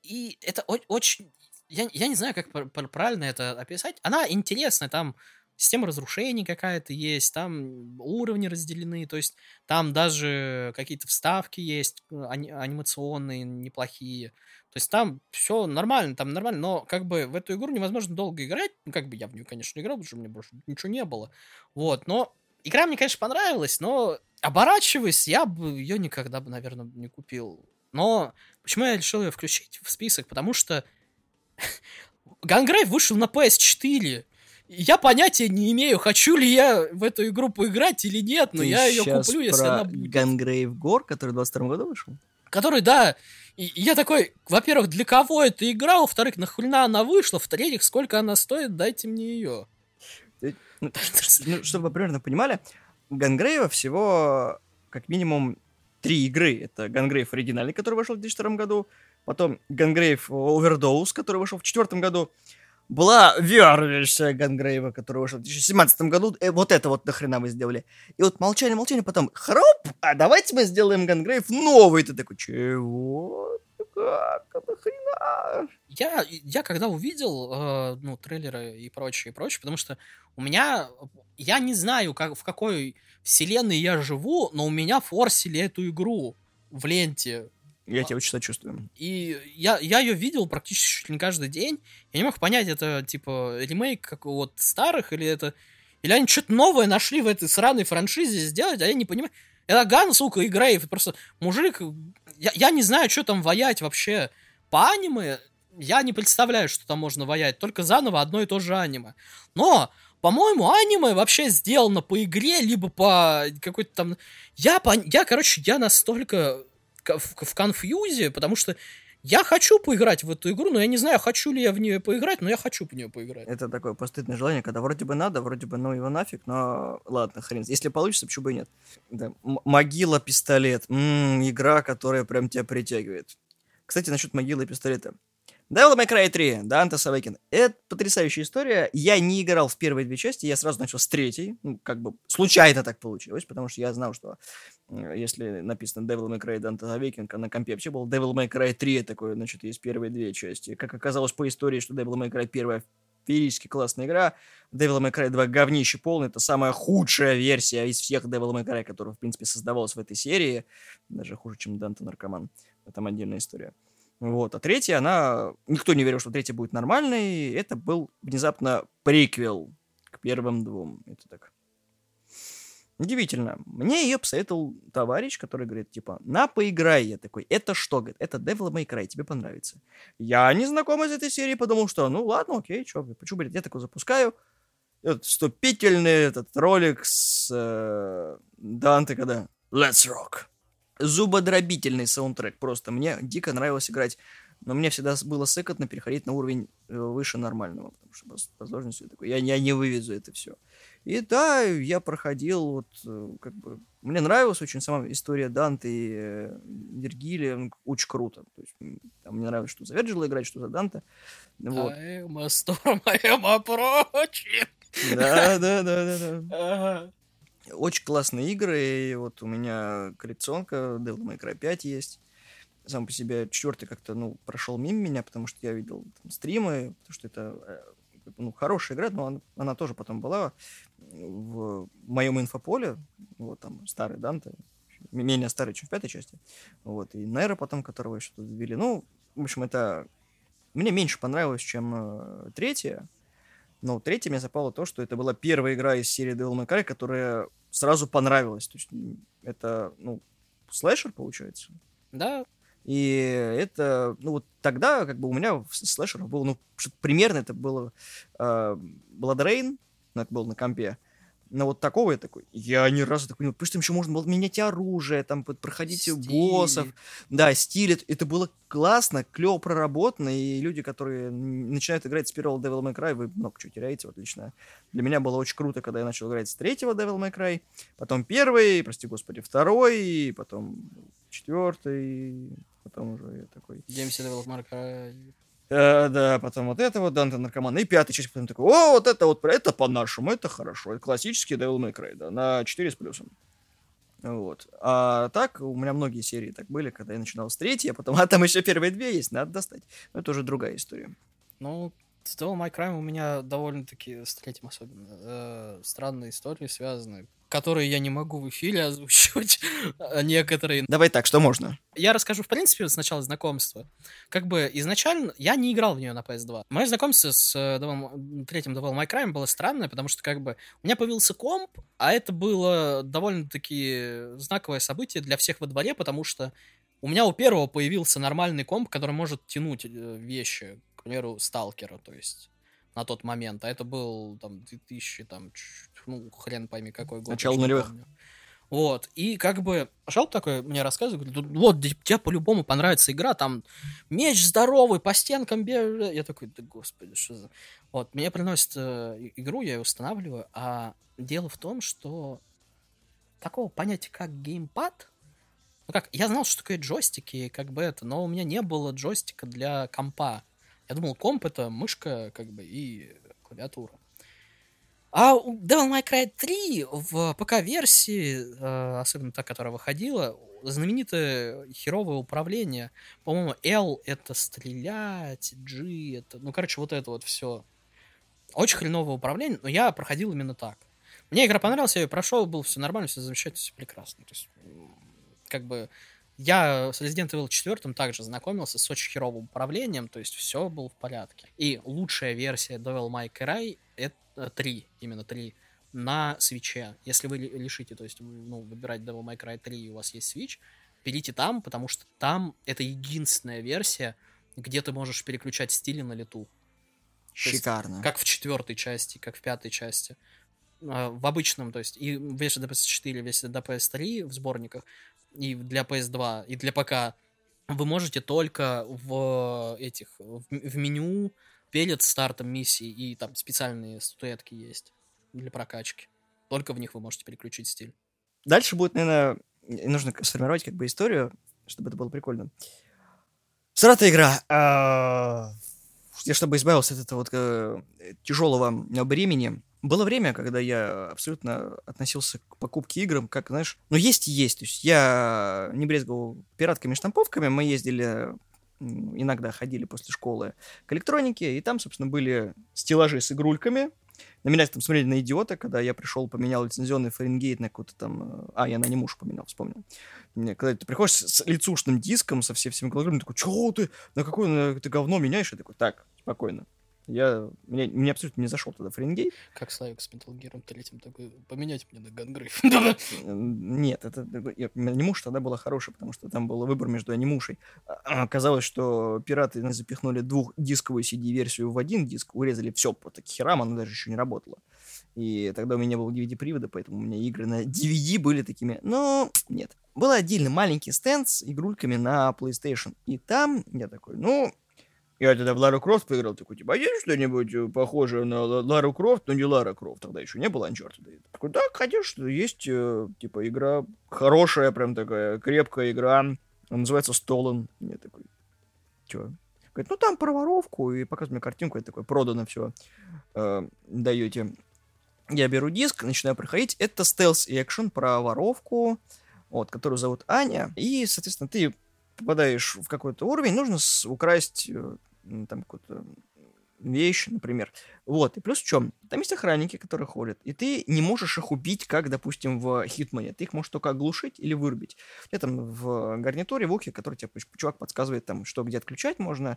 И это очень... Я не знаю, как правильно это описать. Она интересная, там система разрушений какая-то есть, там уровни разделены, то есть там даже какие-то вставки есть анимационные неплохие, то есть там все нормально, но как бы в эту игру невозможно долго играть, я в нее, конечно, играл, потому что у меня больше ничего не было, но игра мне, конечно, понравилась, но оборачиваясь, я бы ее никогда бы, наверное, не купил, но почему я решил ее включить в список, потому что Gungrave вышел на PS4. Я понятия не имею, хочу ли я в эту игру поиграть или нет, но я ее куплю, если она будет. Gungrave Gore, который в 22 году вышел? который, да, я такой, во-первых, для кого эта игра, во-вторых, нахуйна она вышла, в-третьих, сколько она стоит, дайте мне ее. Ну, чтобы вы примерно понимали, у Гангрейва всего как минимум 3 игры. Это Gungrave оригинальный, который вышел в 2002 году, потом Gungrave Overdose, который вышел в 2004 году, была VR-версия Gungrave, которая вышла в 2017 году, вот это вот нахрена вы сделали. И вот молчание, потом хроп, а давайте мы сделаем Gungrave новый. Ты такой, чего? Как? Нахрена? Я когда увидел трейлеры и прочее, потому что у меня, я не знаю, как, в какой вселенной я живу, но у меня форсили эту игру в ленте. Я тебя очень сочувствую. И я ее видел практически чуть ли не каждый день. Я не мог понять, это типа ремейк как вот старых, или это... Или они что-то новое нашли в этой сраной франшизе сделать, а я не понимаю. Это Ган, сука, и Грейв. Просто мужик... Я не знаю, что там ваять вообще по аниме. Я не представляю, что там можно ваять. Только заново одно и то же аниме. Но... По-моему, аниме вообще сделано по игре, либо по какой-то там... Я настолько в конфьюзе, потому что я хочу поиграть в эту игру, но я не знаю, хочу ли я в нее поиграть, но я хочу в нее поиграть. Это такое постыдное желание, когда вроде бы надо, вроде бы ну его нафиг, но ладно, хрен. Если получится, почему бы и нет. Да. Могила, пистолет. Игра, которая прям тебя притягивает. Кстати, насчет могилы и пистолета. Devil May Cry 3, Dante's Awakening. Это потрясающая история. Я не играл в первые 2 части, я сразу начал с 3. Ну, как бы случайно так получилось, потому что я знал, что если написано Devil May Cry Dante's Awakening, а на компе вообще был Devil May Cry 3, такое, значит, есть первые 2 части. Как оказалось по истории, что Devil May Cry 1 феерически классная игра, Devil May Cry 2 говнище полное, это самая худшая версия из всех Devil May Cry, которая, в принципе, создавалась в этой серии. Даже хуже, чем Данте Наркоман. Там отдельная история. Вот, а 3, она... Никто не верил, что 3 будет нормальный. Это был внезапно приквел к первым 2. Это так. Удивительно. Мне ее посоветовал товарищ, который говорит, типа, на, поиграй. Я такой, это что? Говорит, это Devil May Cry, тебе понравится. Я не знакома с этой серией, подумал, что ну ладно, окей, чё, почему, говорит, я такой запускаю. Этот вступительный этот ролик с Данте, когда Let's Rock. Зубодробительный саундтрек просто. Мне дико нравилось играть. Но мне всегда было сыкотно переходить на уровень выше нормального. Потому что по сложности такой. Я не вывезу это все. И да, я проходил вот как бы... Мне нравилась очень сама история Данте и Вергилия. Очень круто. То есть, там, мне нравилось, что за Вирджила играть, что за Данте. Вот. I'm a storm, I'm approaching. Да. Очень классные игры, и вот у меня коллекционка, Devil May Cry 5 есть. Сам по себе 4 как-то, прошел мимо меня, потому что я видел там стримы, потому что это, хорошая игра, но она тоже потом была в моем инфополе, вот там старый Данте, менее старый, чем в 5 части, вот, и Неро потом, которого еще тут ввели. В общем, это мне меньше понравилось, чем 3. Но 3 мне запало то, что это была первая игра из серии Devil May Cry, которая сразу понравилась. То есть это, слэшер, получается. Да. И это, тогда, как бы, у меня слэшеров было, что-то примерно это было Bloodrain, это было на компе. Но вот такого я такой, я ни разу так не понял, потому что там еще можно было менять оружие, там, проходить боссов. Да, стиль. Это было классно, клево проработано, и люди, которые начинают играть с первого Devil May Cry, вы много чего теряете, вот лично. Для меня было очень круто, когда я начал играть с 3 Devil May Cry, потом 1, прости господи, 2, потом 4, потом уже я такой... DMC Devil May Cry... Да, потом вот это вот Данте Наркоман. И 5-я часть, потом такой, это по-нашему, это хорошо. Это классический Devil May Cry, да, на 4 с плюсом. Вот. А так, у меня многие серии так были, когда я начинал с 3, а там еще первые 2 есть, надо достать. Но это уже другая история. С Devil May Cry у меня довольно-таки, с 3 особенно, странные истории связаны, которые я не могу в эфире озвучивать, некоторые. Давай так, что можно? Я расскажу, в принципе, сначала знакомство. Как бы изначально я не играл в нее на PS2. Мое знакомство с 3-м Devil May Cry было странное, потому что как бы у меня появился комп, а это было довольно-таки знаковое событие для всех во дворе, потому что у меня у первого появился нормальный комп, который может тянуть вещи, к примеру, Сталкера, то есть... на тот момент, а это был, 2000, хрен пойми какой год. Начало нулевых. Вот, и как бы Шел такой мне рассказывает, говорит, вот, тебе по-любому понравится игра, там меч здоровый, по стенкам бежит. Я такой, да господи, что за... Вот, мне приносят игру, я ее устанавливаю, а дело в том, что такого понятия, как геймпад, ну как, я знал, что такое джойстики, как бы это, но у меня не было джойстика для компа. Я думал, комп — это мышка, как бы, и клавиатура. А у Devil May Cry 3 в ПК-версии, особенно та, которая выходила, знаменитое херовое управление. По-моему, L — это стрелять, G — это... Ну, короче, вот это вот все. Очень хреновое управление, но я проходил именно так. Мне игра понравилась, я ее прошел, было все нормально, все замечательно, все прекрасно. То есть, как бы, я с Resident Evil 4 также знакомился с очень херовым управлением, то есть все было в порядке. И лучшая версия Devil May Cry — это 3, именно 3, на Switch'е. Если вы решите, то есть, ну, выбирать Devil May Cry 3, и у вас есть Switch, берите там, потому что там это единственная версия, где ты можешь переключать стили на лету. Шикарно. Есть, как в 4 части, как в 5 части. В обычном, то есть, и в версии для PS4, в версии для PS3 в сборниках, и для PS2, и для ПК вы можете только в этих, в меню перед стартом миссии, и там специальные статуэтки есть для прокачки. Только в них вы можете переключить стиль. Дальше будет, наверное, нужно сформировать как бы историю, чтобы это было прикольно. Сратая игра. Я, чтобы избавился от этого вот тяжелого бремени, было время, когда я абсолютно относился к покупке играм, как, знаешь, ну есть и есть. То есть я не брезговал пиратками, штамповками, мы ездили... иногда ходили после школы к электронике, и там, собственно, были стеллажи с игрульками. На меня там смотрели на идиота, когда я пришел, поменял лицензионный Фаренгейт на какой-то там... А, я на анимушу поменял, вспомнил. Когда ты приходишь с лицушным диском, со всеми голограммами, такой, чего ты? На какое ты говно меняешь? Я такой, так, спокойно. Мне абсолютно не зашел тогда Фаренгейт. Как Славик с Metal Gear 3 такой, поменять мне на Gungrave. Нет, это анимуша тогда была хорошая, потому что там был выбор между анимушей. Оказалось, что пираты запихнули двухдисковую CD-версию в один диск, урезали все по херам, она даже еще не работала. И тогда у меня не было DVD-привода, поэтому у меня игры на DVD были такими. Но нет. Был отдельный маленький стенд с игрульками на PlayStation. И там я такой, ну... Я тогда в Лару Крофт поиграл, такой, типа, а есть что-нибудь похожее на Лару Крофт, но не Лара Крофт, тогда еще не было Uncharted. Такой, да, конечно, есть, типа, игра хорошая, прям такая, крепкая игра, она называется Stolen. Я такой, че? Говорит, ну там про воровку, и показывает мне картинку, я такой, продано все, даете. Я беру диск, начинаю проходить, это стелс-экшен про воровку, вот, которую зовут Аня, и, соответственно, ты... попадаешь в какой-то уровень, нужно украсть там какую-то вещь, например. Вот, и плюс в чем? Там есть охранники, которые ходят, и ты не можешь их убить, как, допустим, в Хитмане. Ты их можешь только оглушить или вырубить. Я там в гарнитуре, в ухе, который тебе чувак подсказывает, там, что где отключать можно,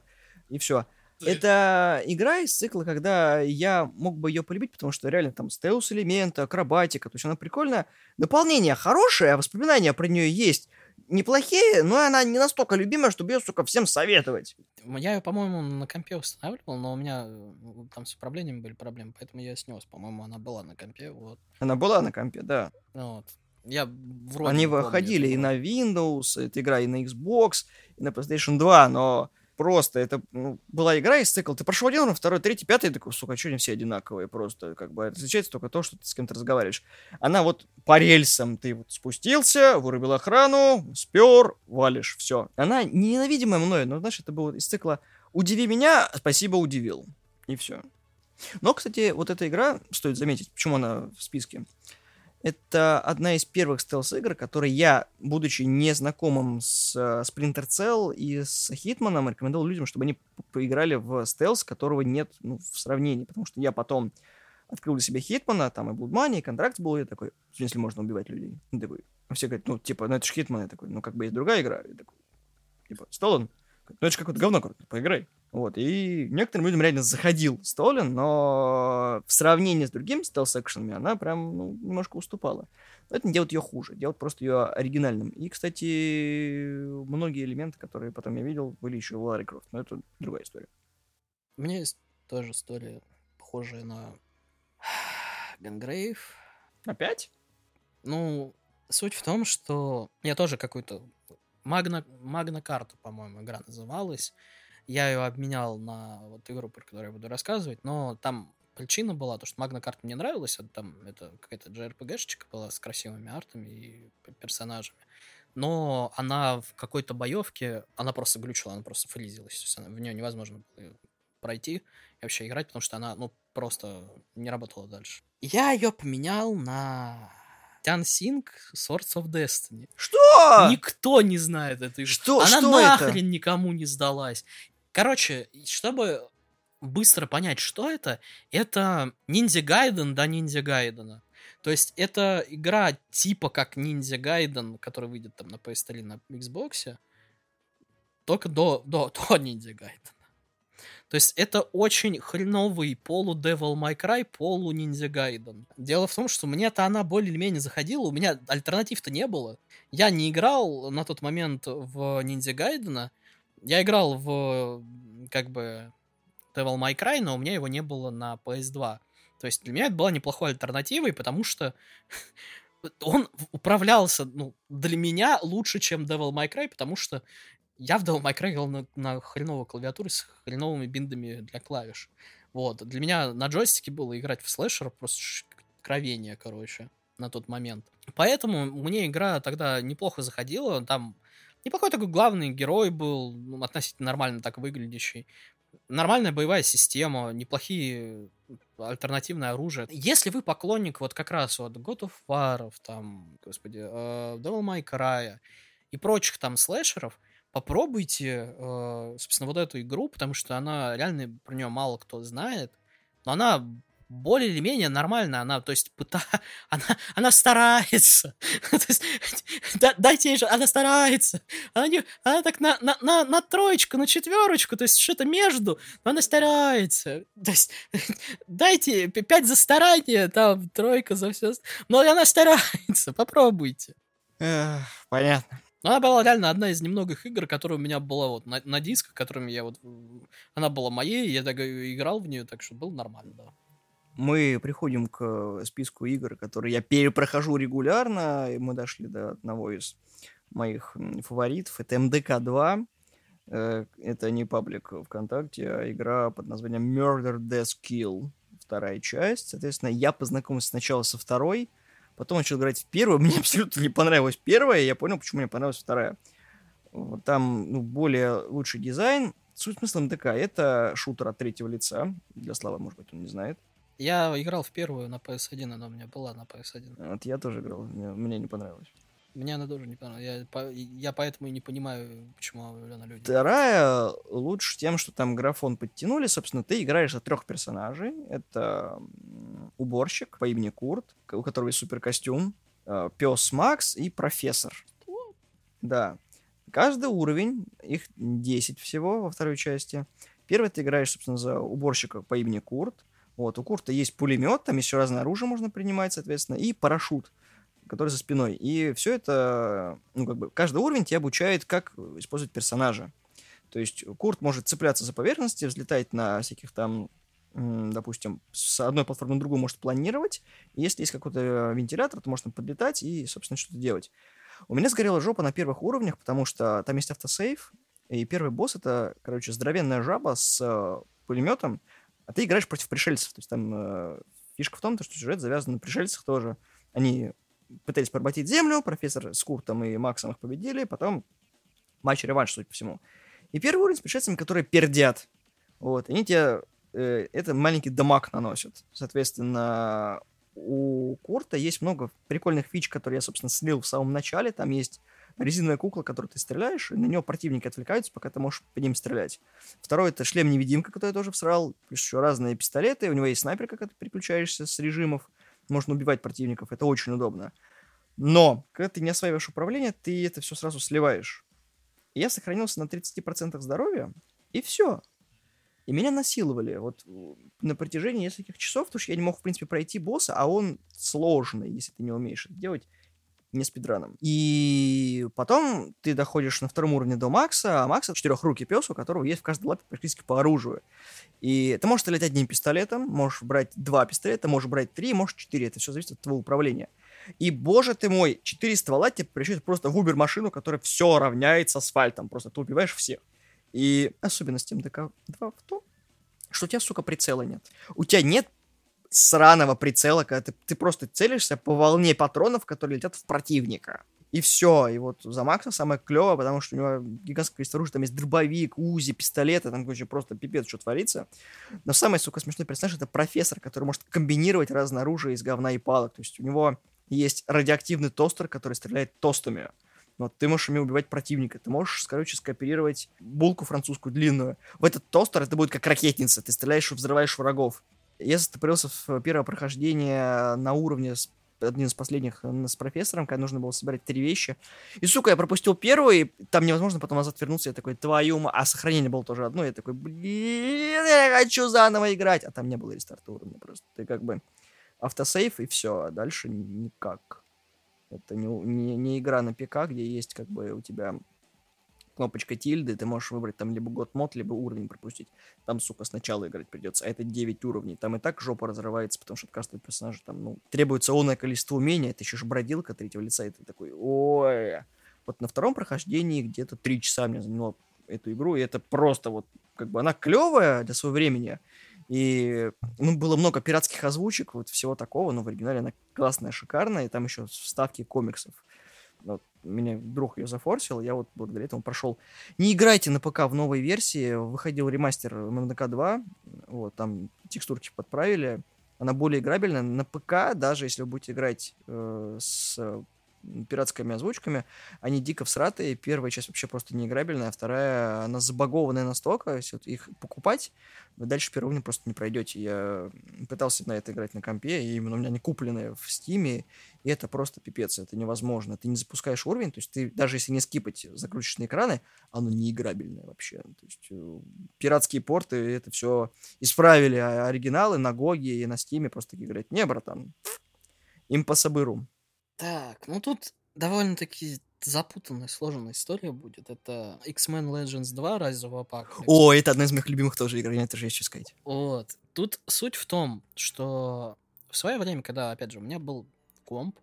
и все. Это игра из цикла, когда я мог бы ее полюбить, потому что реально там стелс-элемент, акробатика, то есть она прикольная. Дополнение хорошее, воспоминания про нее есть. Неплохие, но она не настолько любимая, чтобы ее, сука, всем советовать. Я ее, по-моему, на компе устанавливал, но у меня там с управлением были проблемы, поэтому я ее снес. По-моему, она была на компе. Вот. Она была на компе, да. Вот. Я вроде они выходили и на Windows, эта игра и на Xbox, и на PlayStation 2, но просто это была игра из цикла. Ты прошел один, второй, третий, пятый, и такой, сука, что они все одинаковые? Просто как бы отличается только то, что ты с кем-то разговариваешь. Она вот по рельсам. Ты вот спустился, вырубил охрану, спер, валишь, все. Она ненавидимая мною, но, знаешь, это было из цикла «Удиви меня, спасибо, удивил». И все. Но, кстати, вот эта игра, стоит заметить, почему она в списке, это одна из первых стелс-игр, которые я, будучи незнакомым с Splinter Cell и с Хитманом, рекомендовал людям, чтобы они поиграли в стелс, которого нет, ну, в сравнении. Потому что я потом открыл для себя Хитмана, там и Блудмани, и Контракт был, и такой, в смысле, можно убивать людей. И такой, все говорят, ну, типа, ну, это же Хитман. Я такой, ну, как бы есть другая игра. Я такой, типа, Stolen. Ну, это же какое-то говно, короче, поиграй. Вот, и некоторым людям реально заходил Stolen, но в сравнении с другими стелс-экшенами она прям, ну, немножко уступала. Но это не делает ее хуже, делает просто ее оригинальным. И, кстати, многие элементы, которые потом я видел, были еще в Ларе Крофт, но это другая история. У меня есть тоже история, похожая на Gungrave. Опять? Ну, Суть в том, что я тоже какую-то магна-карту, по-моему, игра называлась. Я ее обменял на вот игру, про которую я буду рассказывать, но там причина была, то, что магна-карта мне нравилась, а там это какая-то JRPG-шечка была с красивыми артами и персонажами. Но она в какой-то боевке, она просто глючила, она просто фризилась. То есть в нее невозможно было пройти и вообще играть, потому что она, ну, просто не работала дальше. Я ее поменял на Dancing Swords of Destiny. Что? Никто не знает этой игры. Что? Она что нахрен это? Никому не сдалась. Короче, чтобы быстро понять, что это Ninja Gaiden до Ninja Gaiden. То есть это игра типа как Ninja Gaiden, который выйдет там на PS3, на Xbox, только до Ninja Gaiden. То есть это очень хреновый полу-Devil May Cry, полу-Ninja Gaiden. Дело в том, что мне-то она более-менее заходила, у меня альтернатив-то не было. Я не играл на тот момент в Ninja Gaiden, я играл в, как бы, Devil May Cry, но у меня его не было на PS2. То есть для меня это была неплохой альтернативой, потому что он управлялся, ну, для меня лучше, чем Devil May Cry, потому что я в Devil May Cry играл на хреновую клавиатуру с хреновыми биндами для клавиш. Вот. Для меня на джойстике было играть в слэшер просто кровение, короче, на тот момент. Поэтому мне игра тогда неплохо заходила. Там неплохой такой главный герой был, относительно нормально так выглядящий. Нормальная боевая система, неплохие альтернативное оружие. Если вы поклонник вот как раз вот God of War, там, господи, Devil May Cry и прочих там слэшеров, попробуйте, собственно, вот эту игру, потому что она реально, про нее мало кто знает, но она более или менее нормальная, она, то есть, она старается, то есть, дайте ей же, она старается, она так на троечку, на четверочку, то есть, что-то между, но она старается, то есть, дайте 5 за старание, там, тройка за все, но она старается, попробуйте. Понятно. Но она была реально одна из немногих игр, которая у меня была вот на дисках, которыми я вот... Она была моей, я так играл в нее, так что было нормально, да. Мы приходим к списку игр, которые я перепрохожу регулярно, и мы дошли до одного из моих фаворитов. Это МДК 2. Это не паблик ВКонтакте, а игра под названием Murder Death Kill. Вторая часть. Соответственно, я познакомился сначала со второй, потом начал играть в первую, мне абсолютно не понравилась первая, я понял, почему мне понравилась вторая. Там, ну, более лучший дизайн. Суть смысла МДК — это шутер от третьего лица. Для Славы, может быть, он не знает. Я играл в первую на PS1, она у меня была на PS1. Вот я тоже играл, мне не понравилось. Мне она тоже не понравилась. Я поэтому и не понимаю, почему она любит. Вторая лучше тем, что там графон подтянули. Собственно, ты играешь за 3 персонажей. Это уборщик по имени Курт, у которого есть суперкостюм, пес Макс и профессор. Что? Да. Каждый уровень, их 10 всего во второй части. Первый ты играешь, собственно, за уборщика по имени Курт. Вот, у Курта есть пулемет, там еще разное оружие можно принимать, соответственно, и парашют, который за спиной. И все это, ну, как бы, каждый уровень тебя обучает, как использовать персонажа. То есть Курт может цепляться за поверхности, взлетать на всяких там, допустим, с одной платформы на другую может планировать. Если есть какой-то вентилятор, то можно подлетать и, собственно, что-то делать. У меня сгорела жопа на первых уровнях, потому что там есть автосейв, и первый босс — это, короче, здоровенная жаба с пулеметом, а ты играешь против пришельцев. То есть там фишка в том, что сюжет завязан на пришельцах тоже. Они пытались поработить землю, профессор с Куртом и Максом их победили, потом матч-реванш, судя по всему. И первый уровень с пришельцами, которые пердят. Вот, они тебе это маленький дамаг наносят. Соответственно, у Курта есть много прикольных фич, которые я, собственно, слил в самом начале. Там есть резиновая кукла, которую ты стреляешь, и на нее противники отвлекаются, пока ты можешь по ним стрелять. Второй — это шлем-невидимка, который я тоже всрал. Плюс еще разные пистолеты. У него есть снайперка, когда ты переключаешься с режимов. Можно убивать противников, это очень удобно. Но, когда ты не осваиваешь управление, ты это все сразу сливаешь. И я сохранился на 30% здоровья, и все. И меня насиловали вот на протяжении нескольких часов, потому что я не мог, в принципе, пройти босса, а он сложный, если ты не умеешь это делать не спидраном. И потом ты доходишь на втором уровне до Макса, а Макса — 4-рукий пес, у которого есть в каждой лапе практически по оружию. И ты можешь стрелять одним пистолетом, можешь брать 2 пистолета, можешь брать 3, можешь 4. Это все зависит от твоего управления. И, боже ты мой, 4 ствола тебе прищут просто в убер-машину, которая все равняется асфальтом. Просто ты убиваешь всех. И особенность МДК 2 в том, что у тебя, сука, прицела нет. У тебя нет сраного прицела, когда ты просто целишься по волне патронов, которые летят в противника. И все. И вот за Макса самое клевое, потому что у него гигантское количество оружия. Там есть дробовик, УЗИ, пистолеты. Там, короче, просто пипец, что творится. Но самый, сука, смешной персонаж — это профессор, который может комбинировать разное оружие из говна и палок. То есть у него есть радиоактивный тостер, который стреляет тостами. Но ты можешь ими убивать противника. Ты можешь, короче, скооперировать булку французскую длинную. В этот тостер это будет как ракетница. Ты стреляешь и взрываешь врагов. Я застопорился в первое прохождение на уровне один из последних с профессором, когда нужно было собирать 3 вещи. И, сука, я пропустил первую, и там невозможно потом назад вернуться. Я такой, твою мать. А сохранение было тоже одно. Я такой, блин, я хочу заново играть. А там не было рестарта уровня просто. Ты как бы автосейв, и все. А дальше никак. Это не игра на ПК, где есть как бы у тебя кнопочка тильды, ты можешь выбрать там либо год-мод, либо уровень пропустить. Там, сука, сначала играть придется. А это 9 уровней. Там и так жопа разрывается, потому что каждый персонаж там, ну, требуется онное количество умений. Это еще ж бродилка третьего лица, и ты такой, ой. Вот на втором прохождении где-то 3 часа мне заняло эту игру, и это просто вот, как бы она клевая для своего времени. И, ну, было много пиратских озвучек, вот всего такого, но в оригинале она классная, шикарная, и там еще вставки комиксов. Вот, меня друг ее зафорсил, я вот благодаря этому прошел. Не играйте на ПК в новой версии, выходил ремастер ММДК 2, вот, там текстурки подправили, она более играбельная. На ПК, даже если вы будете играть с пиратскими озвучками, они дико всратые, первая часть вообще просто неиграбельная, а вторая, она забагованная настолько, если вот их покупать, вы дальше первого уровня просто не пройдете. Я пытался на это играть на компе, и именно у меня они куплены в Стиме, и это просто пипец, это невозможно. Ты не запускаешь уровень, то есть ты, даже если не скипать закрученные экраны, оно неиграбельное вообще. То есть пиратские порты это все исправили, а оригиналы на Гоге и на Стиме просто такие говорят, не, братан, им по собыру. Так, ну тут довольно-таки запутанная, сложная история будет. Это X Men Legends 2, Rise of Apocalypse. О, это одна из моих любимых тоже игр, это же есть что сказать. Вот. Тут суть в том, что в свое время, когда, опять же, у меня был комп,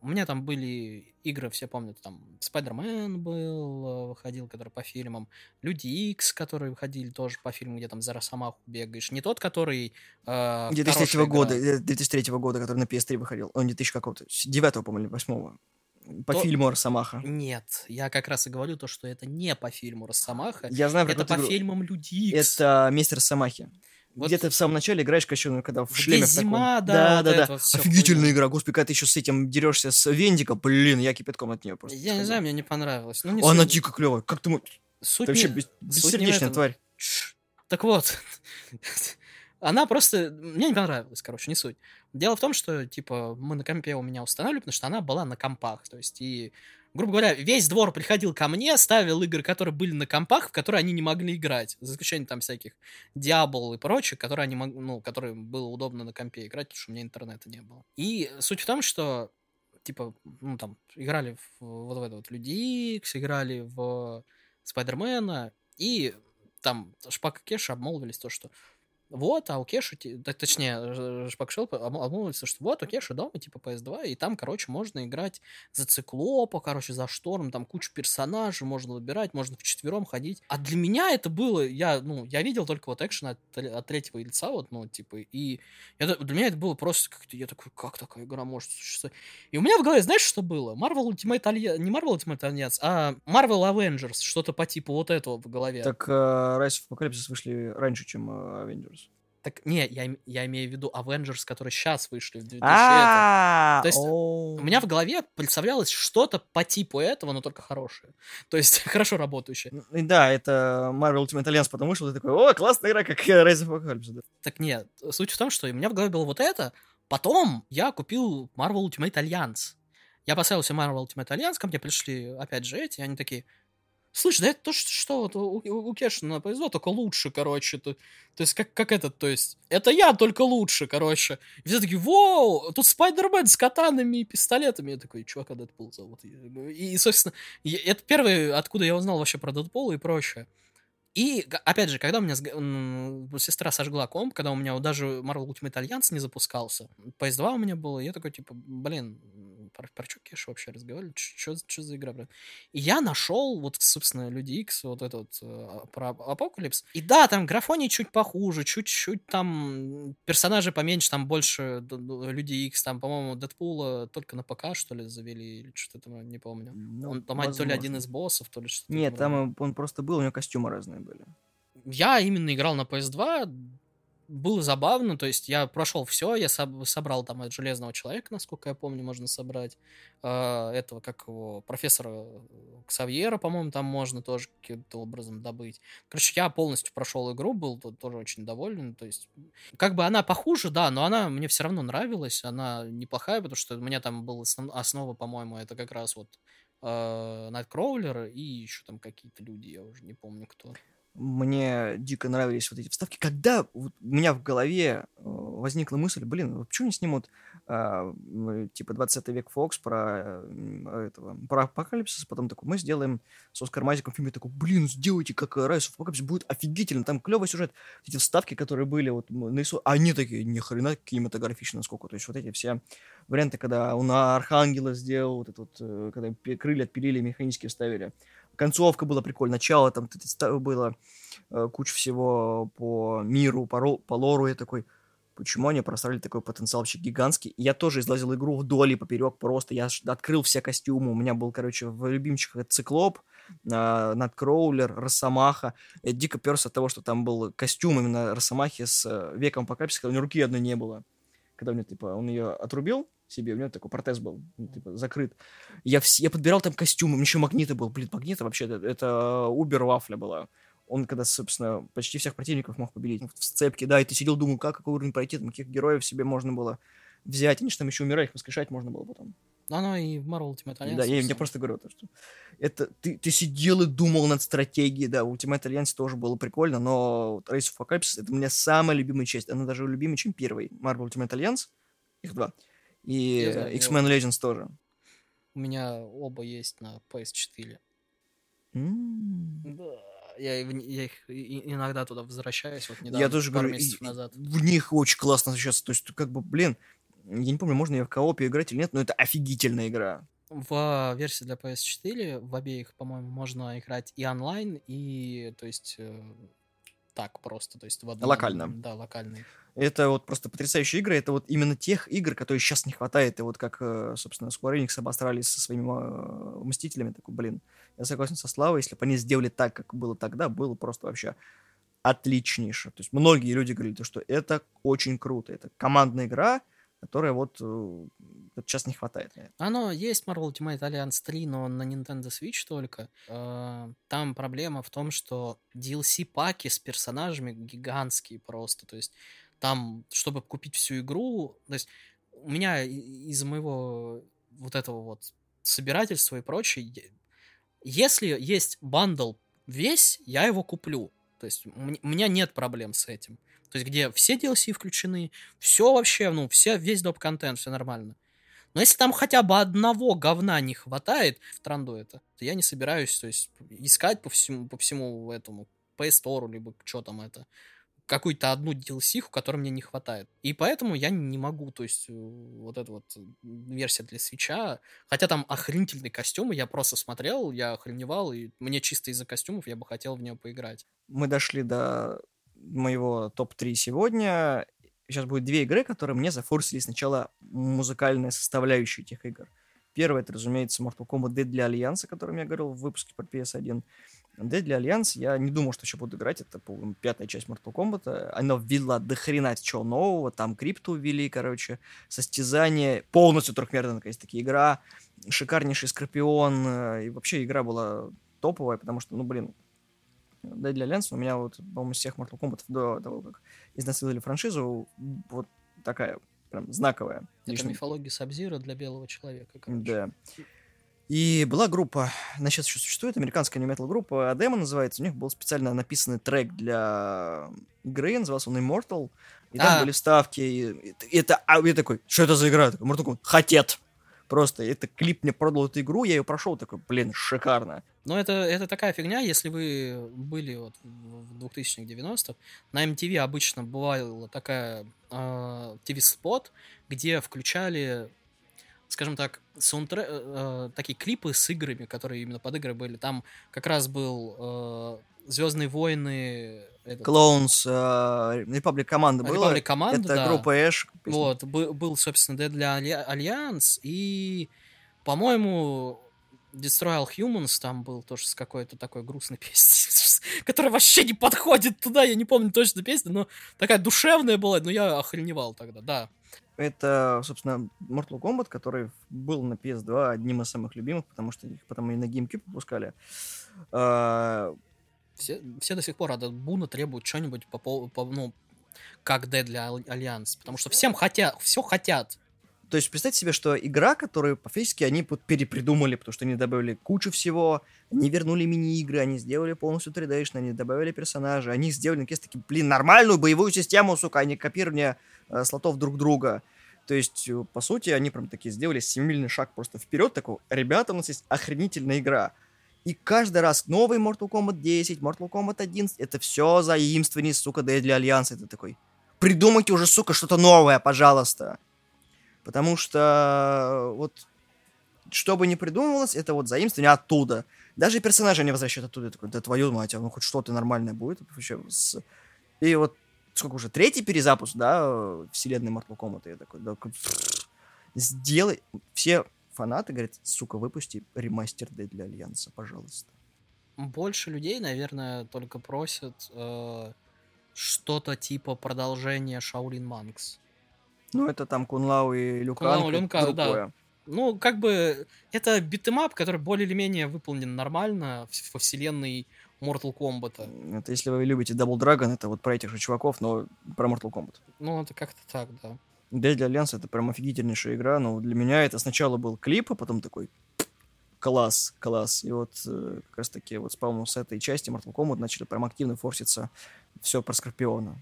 у меня там были игры, все помнят, там Spider-Man был, выходил, который по фильмам, Люди Икс, которые выходили тоже по фильму, где там за Росомаху бегаешь. Не тот, который... 2003 года, который на PS3 выходил. Он 2000 какого-то, 9-го, по-моему, 8-го. По фильму Росомаха. Нет, я как раз и говорю то, что это не по фильму Росомаха. Я знаю, это по фильмам Люди Икс. Это «Месть Росомахи». Вот. Где-то в самом начале играешь, когда в шлеме в таком. Зима, да, да, да. Офигительная игра, господи, когда ты еще с этим дерешься с Вендиком, блин, я кипятком от нее просто. Я не знаю, мне не понравилось. Ну, она дико клевая, как ты... Суть ты вообще бессердечная тварь. Так вот, она просто... Мне не понравилась, короче, не суть. Дело в том, что, типа, мы на компе у меня устанавливали, потому что она была на компах, то есть и... Грубо говоря, весь двор приходил ко мне, ставил игры, которые были на компах, в которые они не могли играть. За исключением там всяких Diablo и прочих, которые они которые было удобно на компе играть, потому что у меня интернета не было. И суть в том, что типа, ну там, играли в это вот Люди Икс, играли в Спайдермена, и там Шпак и Кеша обмолвились то, что вот, а у Кеши, точнее, Шпакшел обмолвился, что вот у Кеши дома типа PS2, и там, короче, можно играть за Циклопа, короче, за Шторм, там куча персонажей, можно выбирать, можно вчетвером ходить. А для меня это было, я видел только вот экшен от третьего лица, вот, ну, типа, и для меня это было просто как-то, я такой, как такая игра может существовать? И у меня в голове, знаешь, что было? Marvel Ultimate Alliance, не Marvel Ultimate Alliance, а Marvel Avengers, что-то по типу вот этого в голове. Так Rise of Apocalypse вышли раньше, чем Avengers. Так, не, я имею в виду Avengers, которые сейчас вышли в 2000. То есть у меня в голове представлялось что-то по типу этого, но только хорошее. То есть хорошо работающее. Да, это Marvel Ultimate Alliance потом вышел, и такой, о, классная игра, как Rise of Apocalypse. Так нет, суть в том, что у меня в голове было вот это, потом я купил Marvel Ultimate Alliance. Я поставил себе Marvel Ultimate Alliance, ко мне пришли опять же эти, и они такие... Слышь, да это то, что вот у Кешина повезло, только лучше, короче. То есть, как этот, то есть, это я, только лучше, короче. И все такие, воу, тут Спайдермен с катанами и пистолетами. Я такой, чувака Дэдпул зовут. И, собственно, это первое, откуда я узнал вообще про Дэдпула и прочее. И, опять же, когда у меня сестра сожгла комп, когда у меня даже Marvel Ultimate Alliance не запускался, PS2 у меня было, я такой, типа, блин, про что Кеша вообще разговаривали? Что за игра, блин? И я нашел, вот, собственно, Люди Икс, вот этот про Апокалипс. И да, там графоний чуть похуже, чуть-чуть там персонажи поменьше, там больше Люди Икс, там, по-моему, Дэдпула только на ПК, что ли, завели, или что-то там, не помню. Ну, он там то ли один из боссов, то ли что-то. Нет, там он просто был, у него костюмы разные были. Я именно играл на PS2, было забавно, то есть я прошел все, я собрал там от Железного Человека, насколько я помню, можно собрать, этого, как его, профессора Ксавьера, по-моему, там можно тоже каким-то образом добыть. Короче, я полностью прошел игру, был тоже очень доволен, то есть как бы она похуже, да, но она мне все равно нравилась, она неплохая, потому что у меня там была основа, по-моему, это как раз вот Найткроулер и еще там какие-то люди, я уже не помню, кто. Мне дико нравились вот эти вставки. Когда у меня в голове возникла мысль, почему не снимут, типа, 20 век Фокс про Апокалипсис, потом такой, мы сделаем с Оскар Мазиком фильм, такой, сделайте, как Rise of Apocalypse, будет офигительно, там клевый сюжет. Эти вставки, которые были, вот, они такие, ни хрена кинематографичные, сколько. То есть вот эти все варианты, когда он Архангела сделал, вот это вот, когда крылья отпилили, механически вставили. Концовка была прикольная, начало, там было куча всего по миру, по лору. Я такой, почему они просрали такой потенциал вообще гигантский? И я тоже излазил игру вдоль и поперек просто. Я открыл все костюмы. У меня был, в любимчиках Циклоп, Найткроулер, Росомаха. Я дико перся от того, что там был костюм именно Росомахи с веком Апокалипсиса, когда у него руки одной не было. Когда у него, он ее отрубил себе, у него такой протез был, закрыт. Я подбирал там костюмы, у меня еще Магнита был. Магнита вообще, это убер-вафля была. Он, когда, собственно, почти всех противников мог победить. В сцепке, да, и ты сидел, думал, какой уровень пройти, там, каких героев себе можно было взять. Они же там еще умирали, их воскрешать можно было потом. Оно и в Marvel Ultimate Alliance. Да, я просто говорю, что это ты сидел и думал над стратегией, да, в Ultimate Alliance тоже было прикольно, но Race of Apocalypse — это у меня самая любимая часть. Она даже любимее, чем первый Marvel Ultimate Alliance. Их два. И X Men Legends тоже. У меня оба есть на PS4. Да. Я их иногда туда возвращаюсь. Вот недавно, я тоже пару месяцев назад. В них очень классно сейчас. То есть, я не помню, можно я в коопе играть или нет, но это офигительная игра. В версии для PS4 в обеих, по-моему, можно играть и онлайн, и, то есть, так просто. То есть в одном... Локально. Да, локальный. Это вот просто потрясающие игры. Это вот именно тех игр, которые сейчас не хватает. И вот как, собственно, Square Enix обосрались со своими Мстителями. Такой, я согласен со Славой. Если бы они сделали так, как было тогда, было просто вообще... отличнейше. То есть многие люди говорили, что это очень круто. Это командная игра, которая вот сейчас не хватает. Наверное. Оно есть, Marvel Ultimate Alliance 3, но на Nintendo Switch только. Там проблема в том, что DLC-паки с персонажами гигантские просто. То есть там, чтобы купить всю игру... То есть у меня из-за моего вот этого вот собирательства и прочее, если есть бандл весь, я его куплю. То есть у меня нет проблем с этим. То есть где все DLC включены, все вообще, весь доп-контент, все нормально. Но если там хотя бы одного говна не хватает в транду то я не собираюсь, то есть, искать по всему этому PS Store, либо что там это, какую-то одну DLC-ху, которой мне не хватает. И поэтому я не могу, то есть вот эта вот версия для Switch'а, хотя там охренительные костюмы, я просто смотрел, я охреневал, и мне чисто из-за костюмов я бы хотел в нее поиграть. Мы дошли до моего топ-3 сегодня. Сейчас будет две игры, которые мне зафорсили сначала музыкальная составляющая этих игр. Первая, это, разумеется, Mortal Kombat Deadly Alliance, о котором я говорил в выпуске про PS1. Deadly Alliance, я не думал, что еще буду играть, это, по-моему, 5-я часть Mortal Kombat. Она ввела дохрена чего нового, там крипту ввели, состязание, полностью трехмерная, наконец-таки, игра, шикарнейший Скорпион, и вообще игра была топовая, потому что, Deadly Alliance у меня, по-моему, из всех Mortal Kombat до того, как изнасиловали франшизу, вот такая прям знаковая. Это лично... мифология Саб-Зиро для белого человека, Да. И была группа, она сейчас еще существует, американская нью-метал-группа, Адема называется, у них был специально написанный трек для игры, назывался он Immortal, и там были вставки, я такой, что это за игра? Mortal Kombat, хотят! Просто это клип мне продал эту игру, я ее прошел, такой, шикарно. Но это такая фигня, если вы были в 2000-х, 90-х, на MTV обычно бывала такая TV-спот, где включали скажем так, такие клипы с играми, которые именно под игры были. Там как раз был «Звездные войны», Клоунс, Репаблик Команда была. Это да. Группа Эш. Вот, был, собственно, Deadly Alliance. И, по-моему, Destroy All Humans там был тоже с какой-то такой грустной песней, которая вообще не подходит туда. Я не помню точно песню, но такая душевная была. Но я охреневал тогда, да. Это, собственно, Mortal Kombat, который был на PS2 одним из самых любимых, потому что их потом и на GameCube выпускали. Все до сих пор от Буна требуют что-нибудь как Deadly Alliance, потому что все хотят. То есть представьте себе, что игра, которую фактически они перепридумали, потому что они добавили кучу всего, они вернули мини-игры, они сделали полностью 3D-шно, они добавили персонажей, они сделали, наконец-таки, нормальную боевую систему, сука, а не копирование слотов друг друга. То есть, по сути, они прям таки сделали семимильный шаг просто вперед, такой, ребята, у нас есть охренительная игра. И каждый раз новый Mortal Kombat 10, Mortal Kombat 11, это все заимствование, сука, Deadly Alliance. Это такой, придумайте уже, сука, что-то новое, пожалуйста. Потому что вот что бы ни придумывалось, это вот заимствование оттуда. Даже персонажи они возвращают оттуда. Я такой, да твою мать, ну хоть что-то нормальное будет. И вот сколько уже, третий перезапуск, да, вселенной Mortal Kombat. Я такой, да, сделай. Все фанаты говорят, сука, выпусти ремастер для Альянса, пожалуйста. Больше людей, наверное, только просят что-то типа продолжения Shaolin Monks. Ну, это там Кун Лао и Люкан, да. Ну, как бы, это битэмап, который более или менее выполнен нормально во вселенной Mortal Kombat. Это если вы любите Double Dragon, это вот про этих же чуваков, но про Mortal Kombat. Ну, это как-то так, да. Deadly Alliance — это прям офигительнейшая игра, но для меня это сначала был клип, а потом такой класс. И вот как раз-таки, вот, по-моему, с этой части Mortal Kombat начали прям активно форситься все про Скорпиона.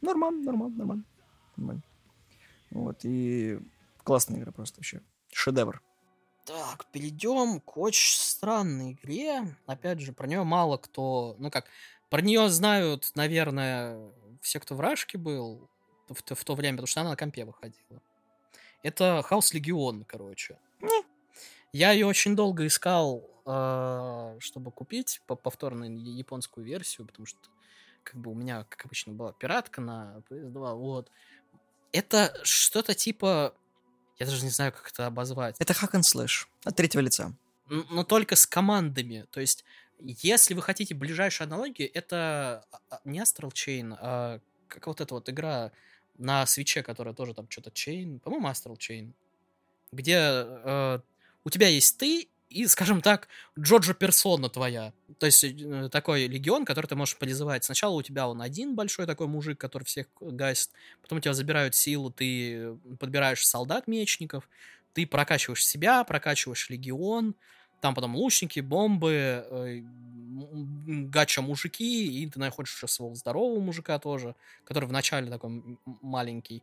Нормально. Вот, и классная игра просто вообще. Шедевр. Так, перейдем к очень странной игре. Опять же, про нее мало кто... про нее знают, наверное, все, кто в Рашке был в то время, потому что она на компе выходила. Это Chaos Legion, короче. Я ее очень долго искал, чтобы купить повторно японскую версию, потому что как бы у меня, как обычно, была пиратка на PS2, вот. Это что-то типа... Я даже не знаю, как это обозвать. Это hack and slash от третьего лица. Но только с командами. То есть, если вы хотите ближайшую аналогию, это не Astral Chain, а как вот эта вот игра на Switch'е, которая тоже там что-то Chain. По-моему, Astral Chain. Где у тебя есть ты и, скажем так, Джоджо-персона твоя. То есть, такой легион, который ты можешь призывать. Сначала у тебя он один большой такой мужик, который всех гасит. Потом у тебя забирают силу, ты подбираешь солдат-мечников, ты прокачиваешь себя, прокачиваешь легион. Там потом лучники, бомбы, гача-мужики. И ты находишь еще своего здорового мужика тоже, который вначале такой маленький.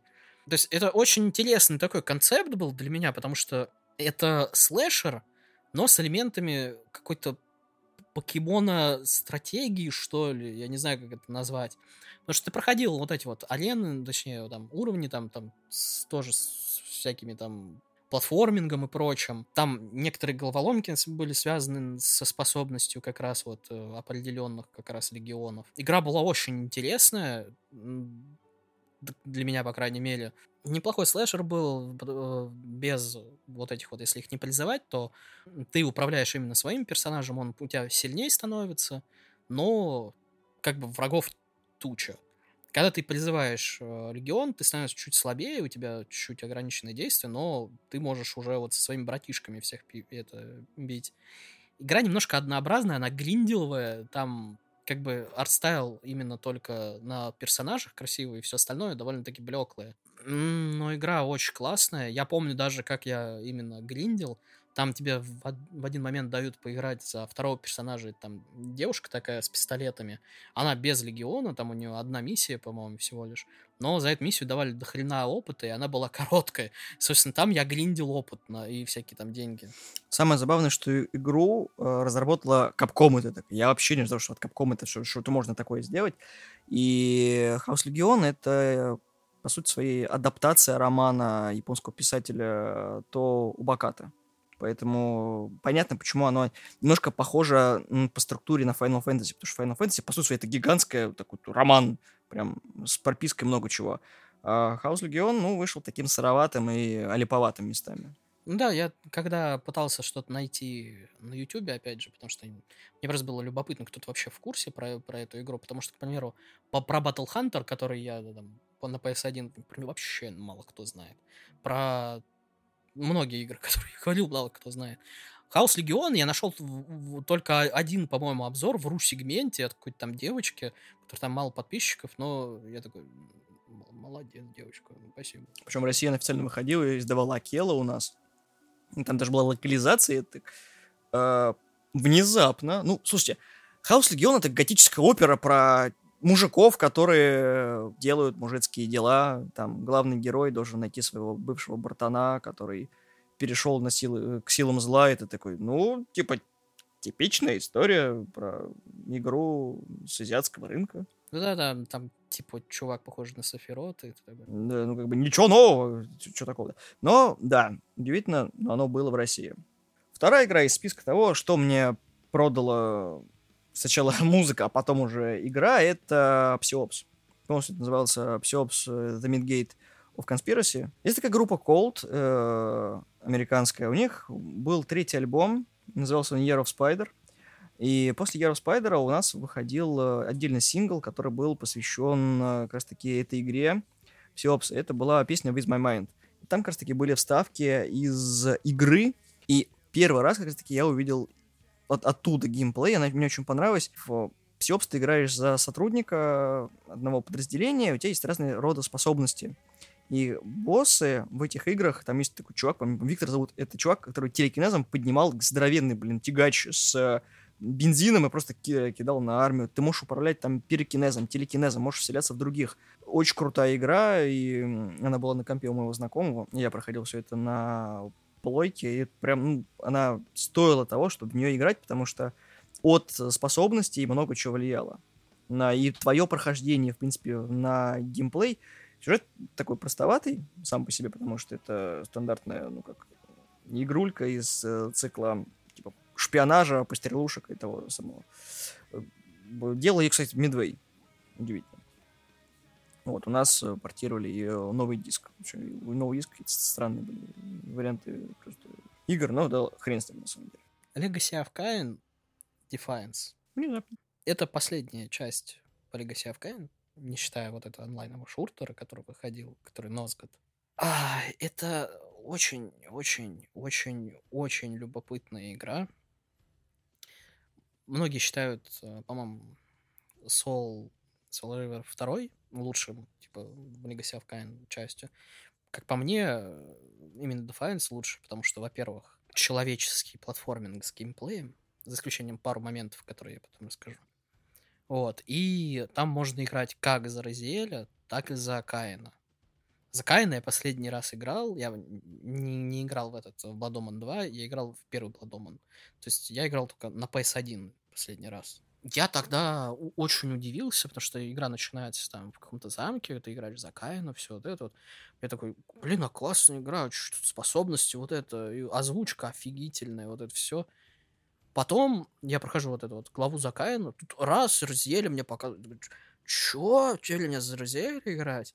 То есть, это очень интересный такой концепт был для меня, потому что это слэшер, но с элементами какой-то покемона-стратегии, что ли, я не знаю, как это назвать. Потому что ты проходил вот эти вот арены, точнее, там, уровни, там тоже с всякими там платформингом и прочим. Там некоторые головоломки были связаны со способностью как раз вот определенных как раз легионов. Игра была очень интересная, для меня, по крайней мере. Неплохой слэшер был, без вот этих вот, если их нейтрализовать, то ты управляешь именно своим персонажем, он у тебя сильнее становится, но как бы врагов туча. Когда ты призываешь легион, ты становишься чуть слабее, у тебя чуть ограниченные действия, но ты можешь уже вот со своими братишками всех бить. Игра немножко однообразная, она гриндиловая, там... Как бы арт-стайл именно только на персонажах красивый, и все остальное довольно-таки блеклое. Но игра очень классная. Я помню даже, как я именно гриндил. Там тебе в один момент дают поиграть за второго персонажа. Там девушка такая с пистолетами. Она без легиона, там у нее одна миссия, по-моему, всего лишь. Но за эту миссию давали до хрена опыта, и она была короткая. Собственно, там я гриндил опыт и всякие там деньги. Самое забавное, что игру разработала Capcom. Я вообще не знал, что от Capcom это что-то можно такое сделать. И Chaos Legion — это по сути своей, адаптация романа японского писателя То Убаката. Поэтому понятно, почему оно немножко похоже по структуре на Final Fantasy, потому что Final Fantasy, по сути, это гигантский такой роман, прям с пропиской много чего. А Chaos Legion, ну, вышел таким сыроватым и олиповатым местами. Ну да, я когда пытался что-то найти на YouTube, опять же, потому что мне просто было любопытно, кто-то вообще в курсе про эту игру, потому что, к примеру, про Battle Hunter, который я там, на PS1, например, вообще мало кто знает. Про многие игры, которые я говорил, мало кто знает. Chaos Legion я нашел только один, по-моему, обзор в ру-сегменте от какой-то там девочки, которая там мало подписчиков, но я такой... Молодец, девочка, спасибо. Причем Россия официально выходила и издавала Акела у нас. Там даже была локализация. Так, внезапно. Ну, слушайте, Chaos Legion — это готическая опера про мужиков, которые делают мужицкие дела. Там главный герой должен найти своего бывшего братана, который перешел на к силам зла. Это такой, ну, типа, типичная история про игру с азиатского рынка. Ну да, там типа чувак похож на Сафирот. И... Да, ну как бы ничего нового, что такого. Но да, удивительно, но оно было в России. Вторая игра из списка того, что мне продала сначала музыка, а потом уже игра, это Psi-Ops. Полностью это назывался Psi-Ops: The Mindgate Conspiracy. Есть такая группа Cold, американская. У них был третий альбом, назывался он Year of Spider. И после Year of Spider у нас выходил отдельный сингл, который был посвящен как раз-таки этой игре Psi-Ops. Это была песня With My Mind. И там как раз-таки были вставки из игры. И первый раз как раз-таки я увидел оттуда геймплей. Она мне очень понравилась. В Psi-Ops ты играешь за сотрудника одного подразделения, у тебя есть разные рода способности. И боссы в этих играх, там есть такой чувак, помню, Виктор зовут, это чувак, который телекинезом поднимал здоровенный, тягач с... бензином и просто кидал на армию. Ты можешь управлять там пирокинезом, телекинезом, можешь вселяться в других. Очень крутая игра, и она была на компе у моего знакомого. Я проходил все это на плойке, и прям она стоила того, чтобы в нее играть, потому что от способностей много чего влияло. И твое прохождение, в принципе, на геймплей. Сюжет такой простоватый сам по себе, потому что это стандартная, как игрулька из цикла шпионажа, пострелушек и того самого. Делал ее, кстати, Midway. Удивительно. Вот, у нас портировали ее новый диск. У нового диска какие-то странные были варианты просто игр, но да, хрен с ним, на самом деле. Legacy of Kain Defiance. Внезапно. Это последняя часть по Legacy of Kain, не считая вот этого онлайнового шуртера, который выходил, который Нозгад. Это очень-очень-очень-очень любопытная игра. Многие считают, по-моему, Soul River 2 лучшим, типа, Legacy of Kain частью. Как по мне, именно Defiance лучше, потому что, во-первых, человеческий платформинг с геймплеем, за исключением пару моментов, которые я потом расскажу. Вот. И там можно играть как за Разиэля, так и за Каина. За Каина я последний раз играл, я не играл в Bloodoman 2, я играл в первый Bloodoman. То есть я играл только на PS1 последний раз. Я тогда очень удивился, потому что игра начинается там в каком-то замке, ты играешь за Каина, все вот это вот. Я такой, а классная игра, что-то способности, вот это, и озвучка офигительная, вот это все. Потом я прохожу эту главу за Каина, тут раз, Raziel мне показывают, чё, теперь мне за Raziel играть?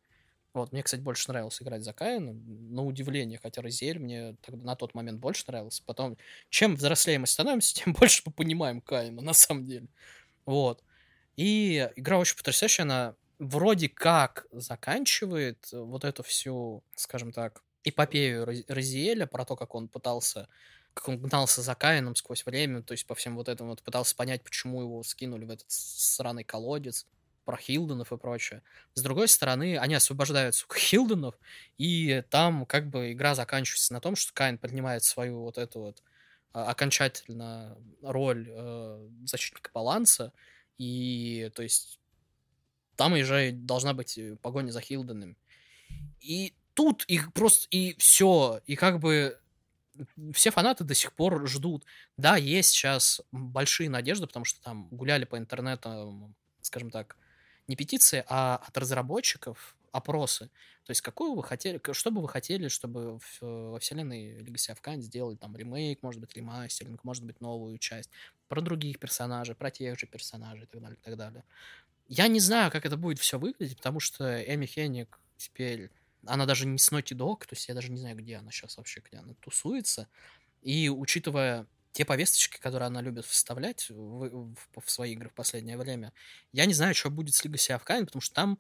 Вот, мне, кстати, больше нравилось играть за Каина, на удивление, хотя Raziel мне тогда на тот момент больше нравился. Потом, чем взрослее мы становимся, тем больше мы понимаем Каина, на самом деле. Вот. И игра очень потрясающая, она вроде как заканчивает вот эту всю, скажем так, эпопею Raziel, про то, как он гнался за Каином сквозь время, то есть по всем вот этому, пытался понять, почему его скинули в этот сраный колодец. Про Хилденов и прочее. С другой стороны, они освобождают, Хилденов, и там как бы игра заканчивается на том, что Каин поднимает свою окончательно роль защитника баланса, и то есть там уже должна быть погоня за Хилденами. И тут их просто, и все, и как бы все фанаты до сих пор ждут. Да, есть сейчас большие надежды, потому что там гуляли по интернету, скажем так, не петиции, а от разработчиков опросы. То есть, какую вы хотели, что бы вы хотели, чтобы во вселенной Legacy of Kain сделали там ремейк, может быть, ремастеринг, может быть, новую часть, про других персонажей, про тех же персонажей и так далее, и так далее. Я не знаю, как это будет все выглядеть, потому что Эми Хенник теперь... Она даже не с Naughty Dog, то есть я даже не знаю, где она сейчас вообще, где она тусуется. И учитывая те повесточки, которые она любит вставлять в свои игры в последнее время, я не знаю, что будет с Legacy of Kain, потому что там,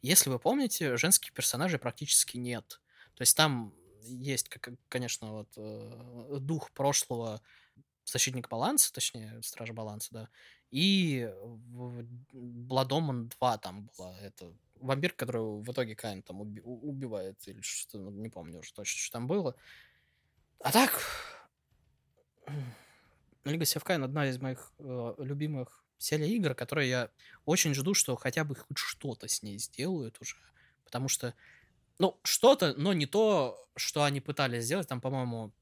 если вы помните, женских персонажей практически нет. То есть там есть, конечно, вот, дух прошлого защитника баланса, точнее, стража баланса, да, и Bloodoman 2 там была, это вампир, которого в итоге Каин там убивает, или что-то, не помню уже точно, что там было. А так, Legacy of Kain — одна из моих любимых серий игр, которые я очень жду, что хотя бы хоть что-то с ней сделают уже, потому что, ну, что-то, но не то, что они пытались сделать, там, по-моему,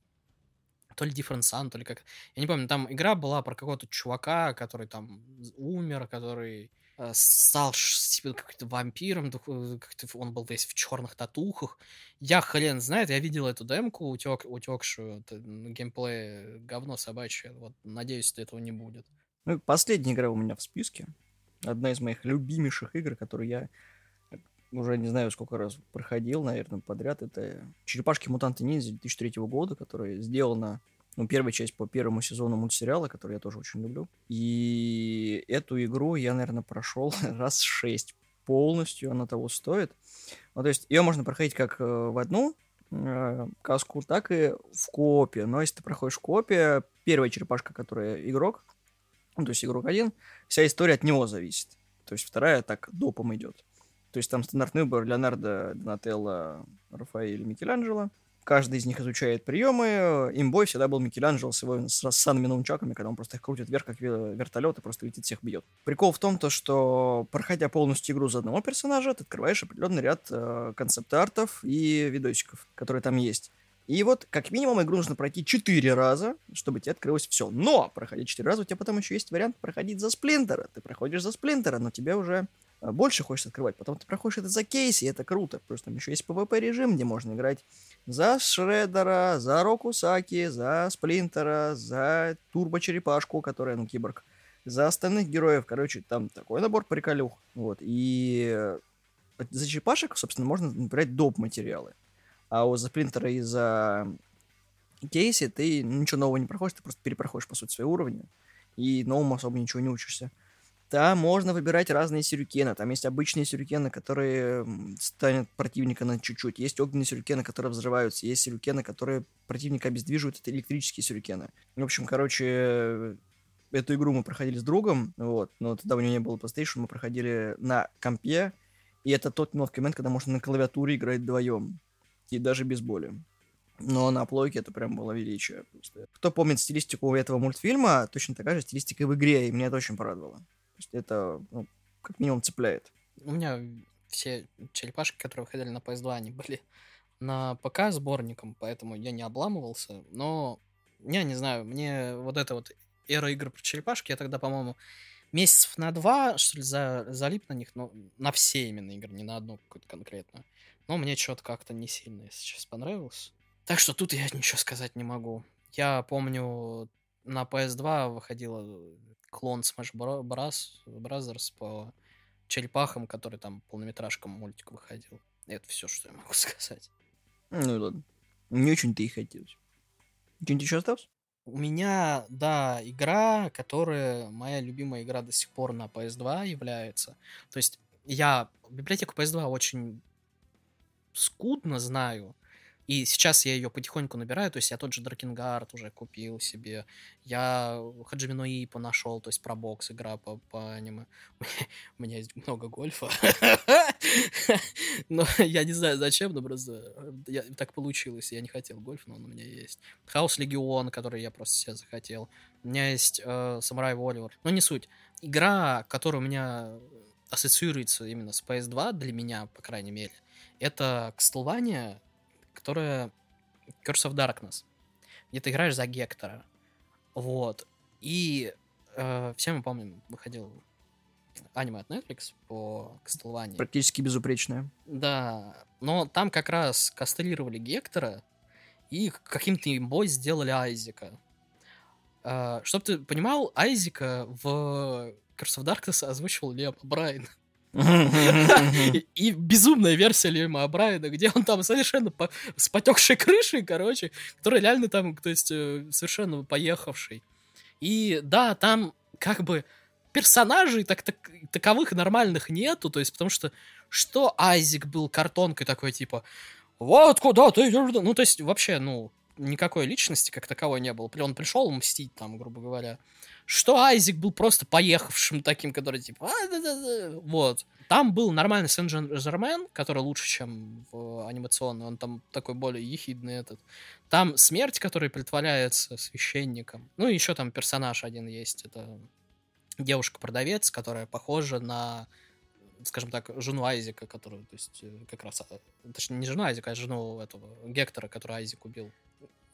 то ли Different Sun, то ли как... Я не помню, там игра была про какого-то чувака, который там умер, который стал себе как-то вампиром, как-то он был весь в черных татухах. Я хрен знает, я видел эту демку, утекшую, геймплей говно собачье. Вот, надеюсь, что этого не будет. Ну и последняя игра у меня в списке. Одна из моих любимейших игр, которую я уже не знаю, сколько раз проходил, наверное, подряд. Это «Черепашки-мутанты-ниндзя» 2003 года, которая сделана, ну, первая часть по первому сезону мультсериала, который я тоже очень люблю. И эту игру я, наверное, прошел раз 6. Полностью она того стоит. Ну, то есть ее можно проходить как в одну каску, так и в коопе. Но если ты проходишь в коопе, первая черепашка, которая игрок, ну, то есть игрок один, вся история от него зависит. То есть вторая так допом идет. То есть там стандартный выбор: Леонардо, Донателло, Рафаэль, Микеланджело. Каждый из них изучает приемы. Имбой всегда был Микеланджело с его санными наунчаками, когда он просто их крутит вверх, как вертолет, и просто летит, всех бьет. Прикол в том, то, что, проходя полностью игру за одного персонажа, ты открываешь определенный ряд концепт-артов и видосиков, которые там есть. И вот, как минимум, игру нужно пройти 4 раза, чтобы тебе открылось все. Но, проходя 4 раза, у тебя потом еще есть вариант проходить за Сплинтера. Ты проходишь за Сплинтера, но тебе уже больше хочешь открывать. Потом ты проходишь это за Кейси, и это круто. Плюс там еще есть PvP-режим, где можно играть за Шреддера, за Рокусаки, за Сплинтера, за Турбо-черепашку, которая, ну, киборг, за остальных героев. Короче, там такой набор приколюх. Вот. И за черепашек, собственно, можно набирать доп-материалы. А вот за Сплинтера и за Кейси ты ничего нового не проходишь, ты просто перепроходишь, по сути, свои уровни, и новому особо ничего не учишься. Там можно выбирать разные сюрикены. Там есть обычные сюрикены, которые станут противника на чуть-чуть. Есть огненные сюрикены, которые взрываются. Есть сюрикены, которые противника обездвиживают. Это электрические сюрикены. В общем, короче, эту игру мы проходили с другом. Вот. Но тогда у него не было PlayStation. Мы проходили на компе. И это тот неловкий момент, когда можно на клавиатуре играть вдвоем. И даже без боли. Но на плойке это прям было величие. Кто помнит стилистику этого мультфильма, точно такая же стилистика в игре. И меня это очень порадовало. Это, ну, как минимум цепляет. У меня все черепашки, которые выходили на PS2, они были на ПК сборником, поэтому я не обламывался. Но я не знаю, мне вот эта вот эра игр про черепашки, я тогда, по-моему, месяцев на 2, что ли, залип на них, но на все именно игры, не на одну какую-то конкретную. Но мне что-то как-то не сильно, если честно, понравилось. Так что тут я ничего сказать не могу. Я помню, на PS2 выходила клон Smash Brothers по черепахам, который там полнометражком мультик выходил. Это все, что я могу сказать. Ну ладно. Не очень-то и хотелось. Что-нибудь еще осталось? У меня, да, игра, которая моя любимая игра до сих пор на PS2 является. То есть я библиотеку PS2 очень скудно знаю. И сейчас я ее потихоньку набираю, то есть я тот же Дракенгард уже купил себе, я Хаджими но Иппо нашел, то есть про бокс, игра по аниме. У меня есть много гольфа, но я не знаю зачем, но просто так получилось, я не хотел гольф, но он у меня есть. Chaos Legion, который я просто себе захотел, у меня есть Samurai Warriors, но не суть. Игра, которая у меня ассоциируется именно с PS2, для меня, по крайней мере, это Castlevania, которая Curse of Darkness, где ты играешь за Гектора. Вот. И все мы помним, выходил аниме от Netflix по Castlevania. Практически безупречное. Да, но там как раз кастелировали Гектора и каким-то имбой сделали Айзека. Чтоб ты понимал, Айзека в Curse of Darkness озвучивал Лиам Брайан. И безумная версия Лиама Брайана, где он там совершенно с потекшей крышей, короче, который реально там, то есть, совершенно поехавший. И да, там как бы персонажей таковых нормальных нету, то есть, потому что Айзек был картонкой такой, типа, вот куда ты идешь, ну, то есть, вообще, ну, никакой личности как таковой не было. Он пришел мстить там, грубо говоря. Что Айзек был просто поехавшим таким, который типа... Вот. Там был нормальный Сен-Жермен, который лучше, чем анимационный. Он там такой более ехидный этот. Там смерть, который притворяется священником. Ну и еще там персонаж один есть. Это девушка-продавец, которая похожа на, скажем так, жену Айзека, которую, то есть, как раз... Точнее, не жену Айзека, а жену этого Гектора, который Айзек убил.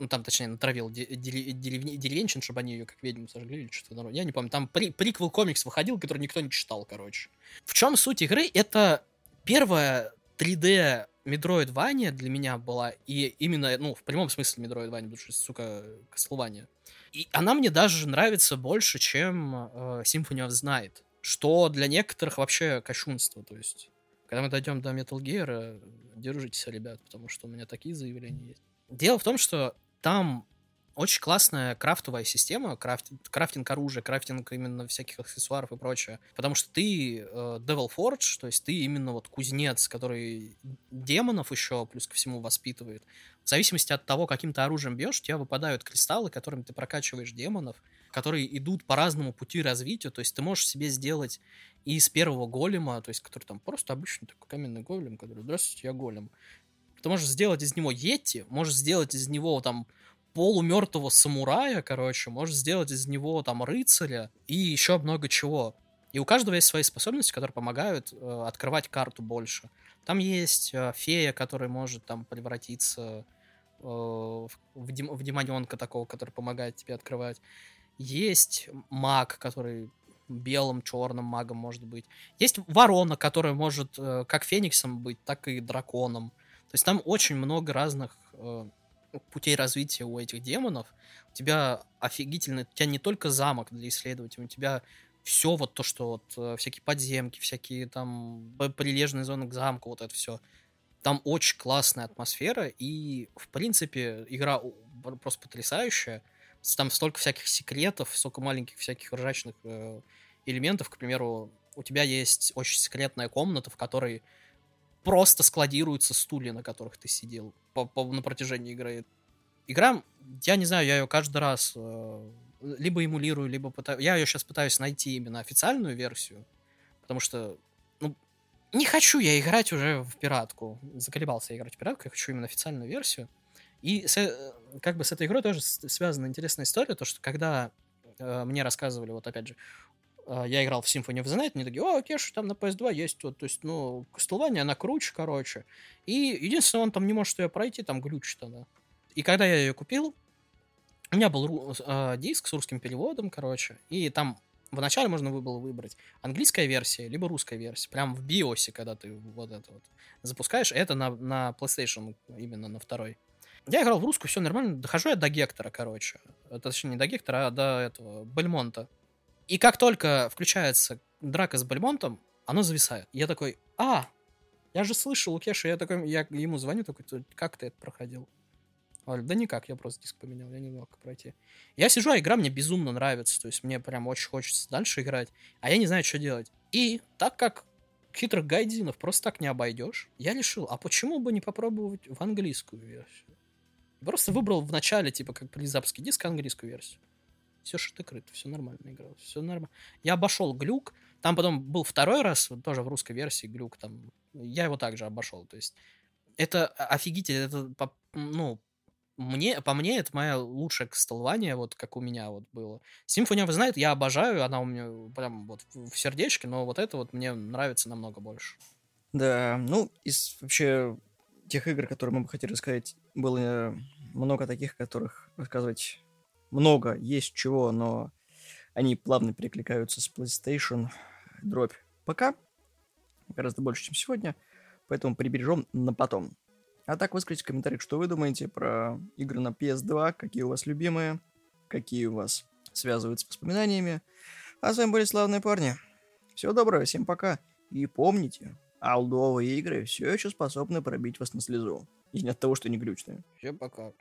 Ну, там, точнее, натравил деревенщин, чтобы они ее как ведьму сожгли или что-то. Я не помню. Там приквел комикс выходил, который никто не читал, короче. В чем суть игры? Это первая 3D Metroidvania для меня была. И именно, ну, в прямом смысле Metroidvania, потому что, сука, Castlevania. И она мне даже нравится больше, чем Symphony of the Night. Что для некоторых вообще кощунство, то есть. Когда мы дойдем до Metal Gear, держитесь, ребят, потому что у меня такие заявления есть. Дело в том, что там очень классная крафтовая система, крафтинг оружия, крафтинг именно всяких аксессуаров и прочее. Потому что ты Devil Forge, то есть ты именно вот кузнец, который демонов еще плюс ко всему воспитывает. В зависимости от того, каким ты оружием бьешь, у тебя выпадают кристаллы, которыми ты прокачиваешь демонов, которые идут по разному пути развития. То есть ты можешь себе сделать из первого голема, то есть который там просто обычный такой каменный голем, который «Здравствуйте, я голем». Ты можешь сделать из него йети, можешь сделать из него там полумертвого самурая, короче, можешь сделать из него там рыцаря и еще много чего. И у каждого есть свои способности, которые помогают открывать карту больше. Там есть фея, которая может там превратиться в демоненка такого, который помогает тебе открывать. Есть маг, который... белым, черным магом может быть. Есть ворона, которая может как фениксом быть, так и драконом. То есть там очень много разных путей развития у этих демонов. У тебя офигительно... У тебя не только замок для исследователей, у тебя все вот то, что вот, всякие подземки, всякие там прилежные зоны к замку, вот это все. Там очень классная атмосфера и, в принципе, игра просто потрясающая. Там столько всяких секретов, столько маленьких всяких ржачных элементов. К примеру, у тебя есть очень секретная комната, в которой просто складируются стулья, на которых ты сидел на протяжении игры. Игра, я не знаю, я ее каждый раз либо эмулирую, либо пытаюсь... Я ее сейчас пытаюсь найти именно официальную версию, потому что, ну, не хочу я играть уже в пиратку. Заколебался я играть в пиратку, я хочу именно официальную версию. И как бы с этой игрой тоже связана интересная история, то, что когда мне рассказывали, вот опять же, я играл в Symphony of the Night, мне такие, о, Кеша, там на PS2 есть, вот, то есть, ну, Castlevania, она круче, короче. И единственное, он там не может ее пройти, там глючит она. И когда я ее купил, у меня был диск с русским переводом, короче, и там вначале можно было выбрать английская версия, либо русская версия. Прям в биосе, когда ты вот это вот запускаешь, это на PlayStation именно, на второй. Я играл в русскую, все нормально. Дохожу я до Гектора, короче. Точнее, не до Гектора, а до этого, Бальмонта. И как только включается драка с Бальмонтом, оно зависает. Я такой, я же слышал у Кеши. Я ему звоню, такой, как ты это проходил? Он говорит, да никак, я просто диск поменял, я не мог пройти. Я сижу, а игра мне безумно нравится. То есть мне прям очень хочется дальше играть. А я не знаю, что делать. И так как хитрых гайдзинов просто так не обойдешь, я решил, а почему бы не попробовать в английскую версию? Просто выбрал в начале, типа, как призапский диск, английскую версию. Все шито-крыто, все нормально играл, все нормально. Я обошел глюк, там потом был второй раз, вот тоже в русской версии глюк там. Я его также обошел, то есть это офигительно, это, ну, по мне это моя лучшая Castlevania, вот как у меня вот было. Symphony of the Night я обожаю, она у меня прям вот в сердечке, но вот это вот мне нравится намного больше. Да, ну, из вообще... тех игр, которые мы бы хотели рассказать, было много таких, которых рассказывать много, есть чего, но они плавно перекликаются с PlayStation. дробь ПК гораздо больше, чем сегодня, поэтому прибережем на потом. А так выскажите в комментариях, что вы думаете про игры на PS2, какие у вас любимые, какие у вас связывают с воспоминаниями. А с вами были славные парни. Всего доброго, всем пока. И помните, олдовые игры все еще способны пробить вас на слезу. И не от того, что не глючные. Всем пока.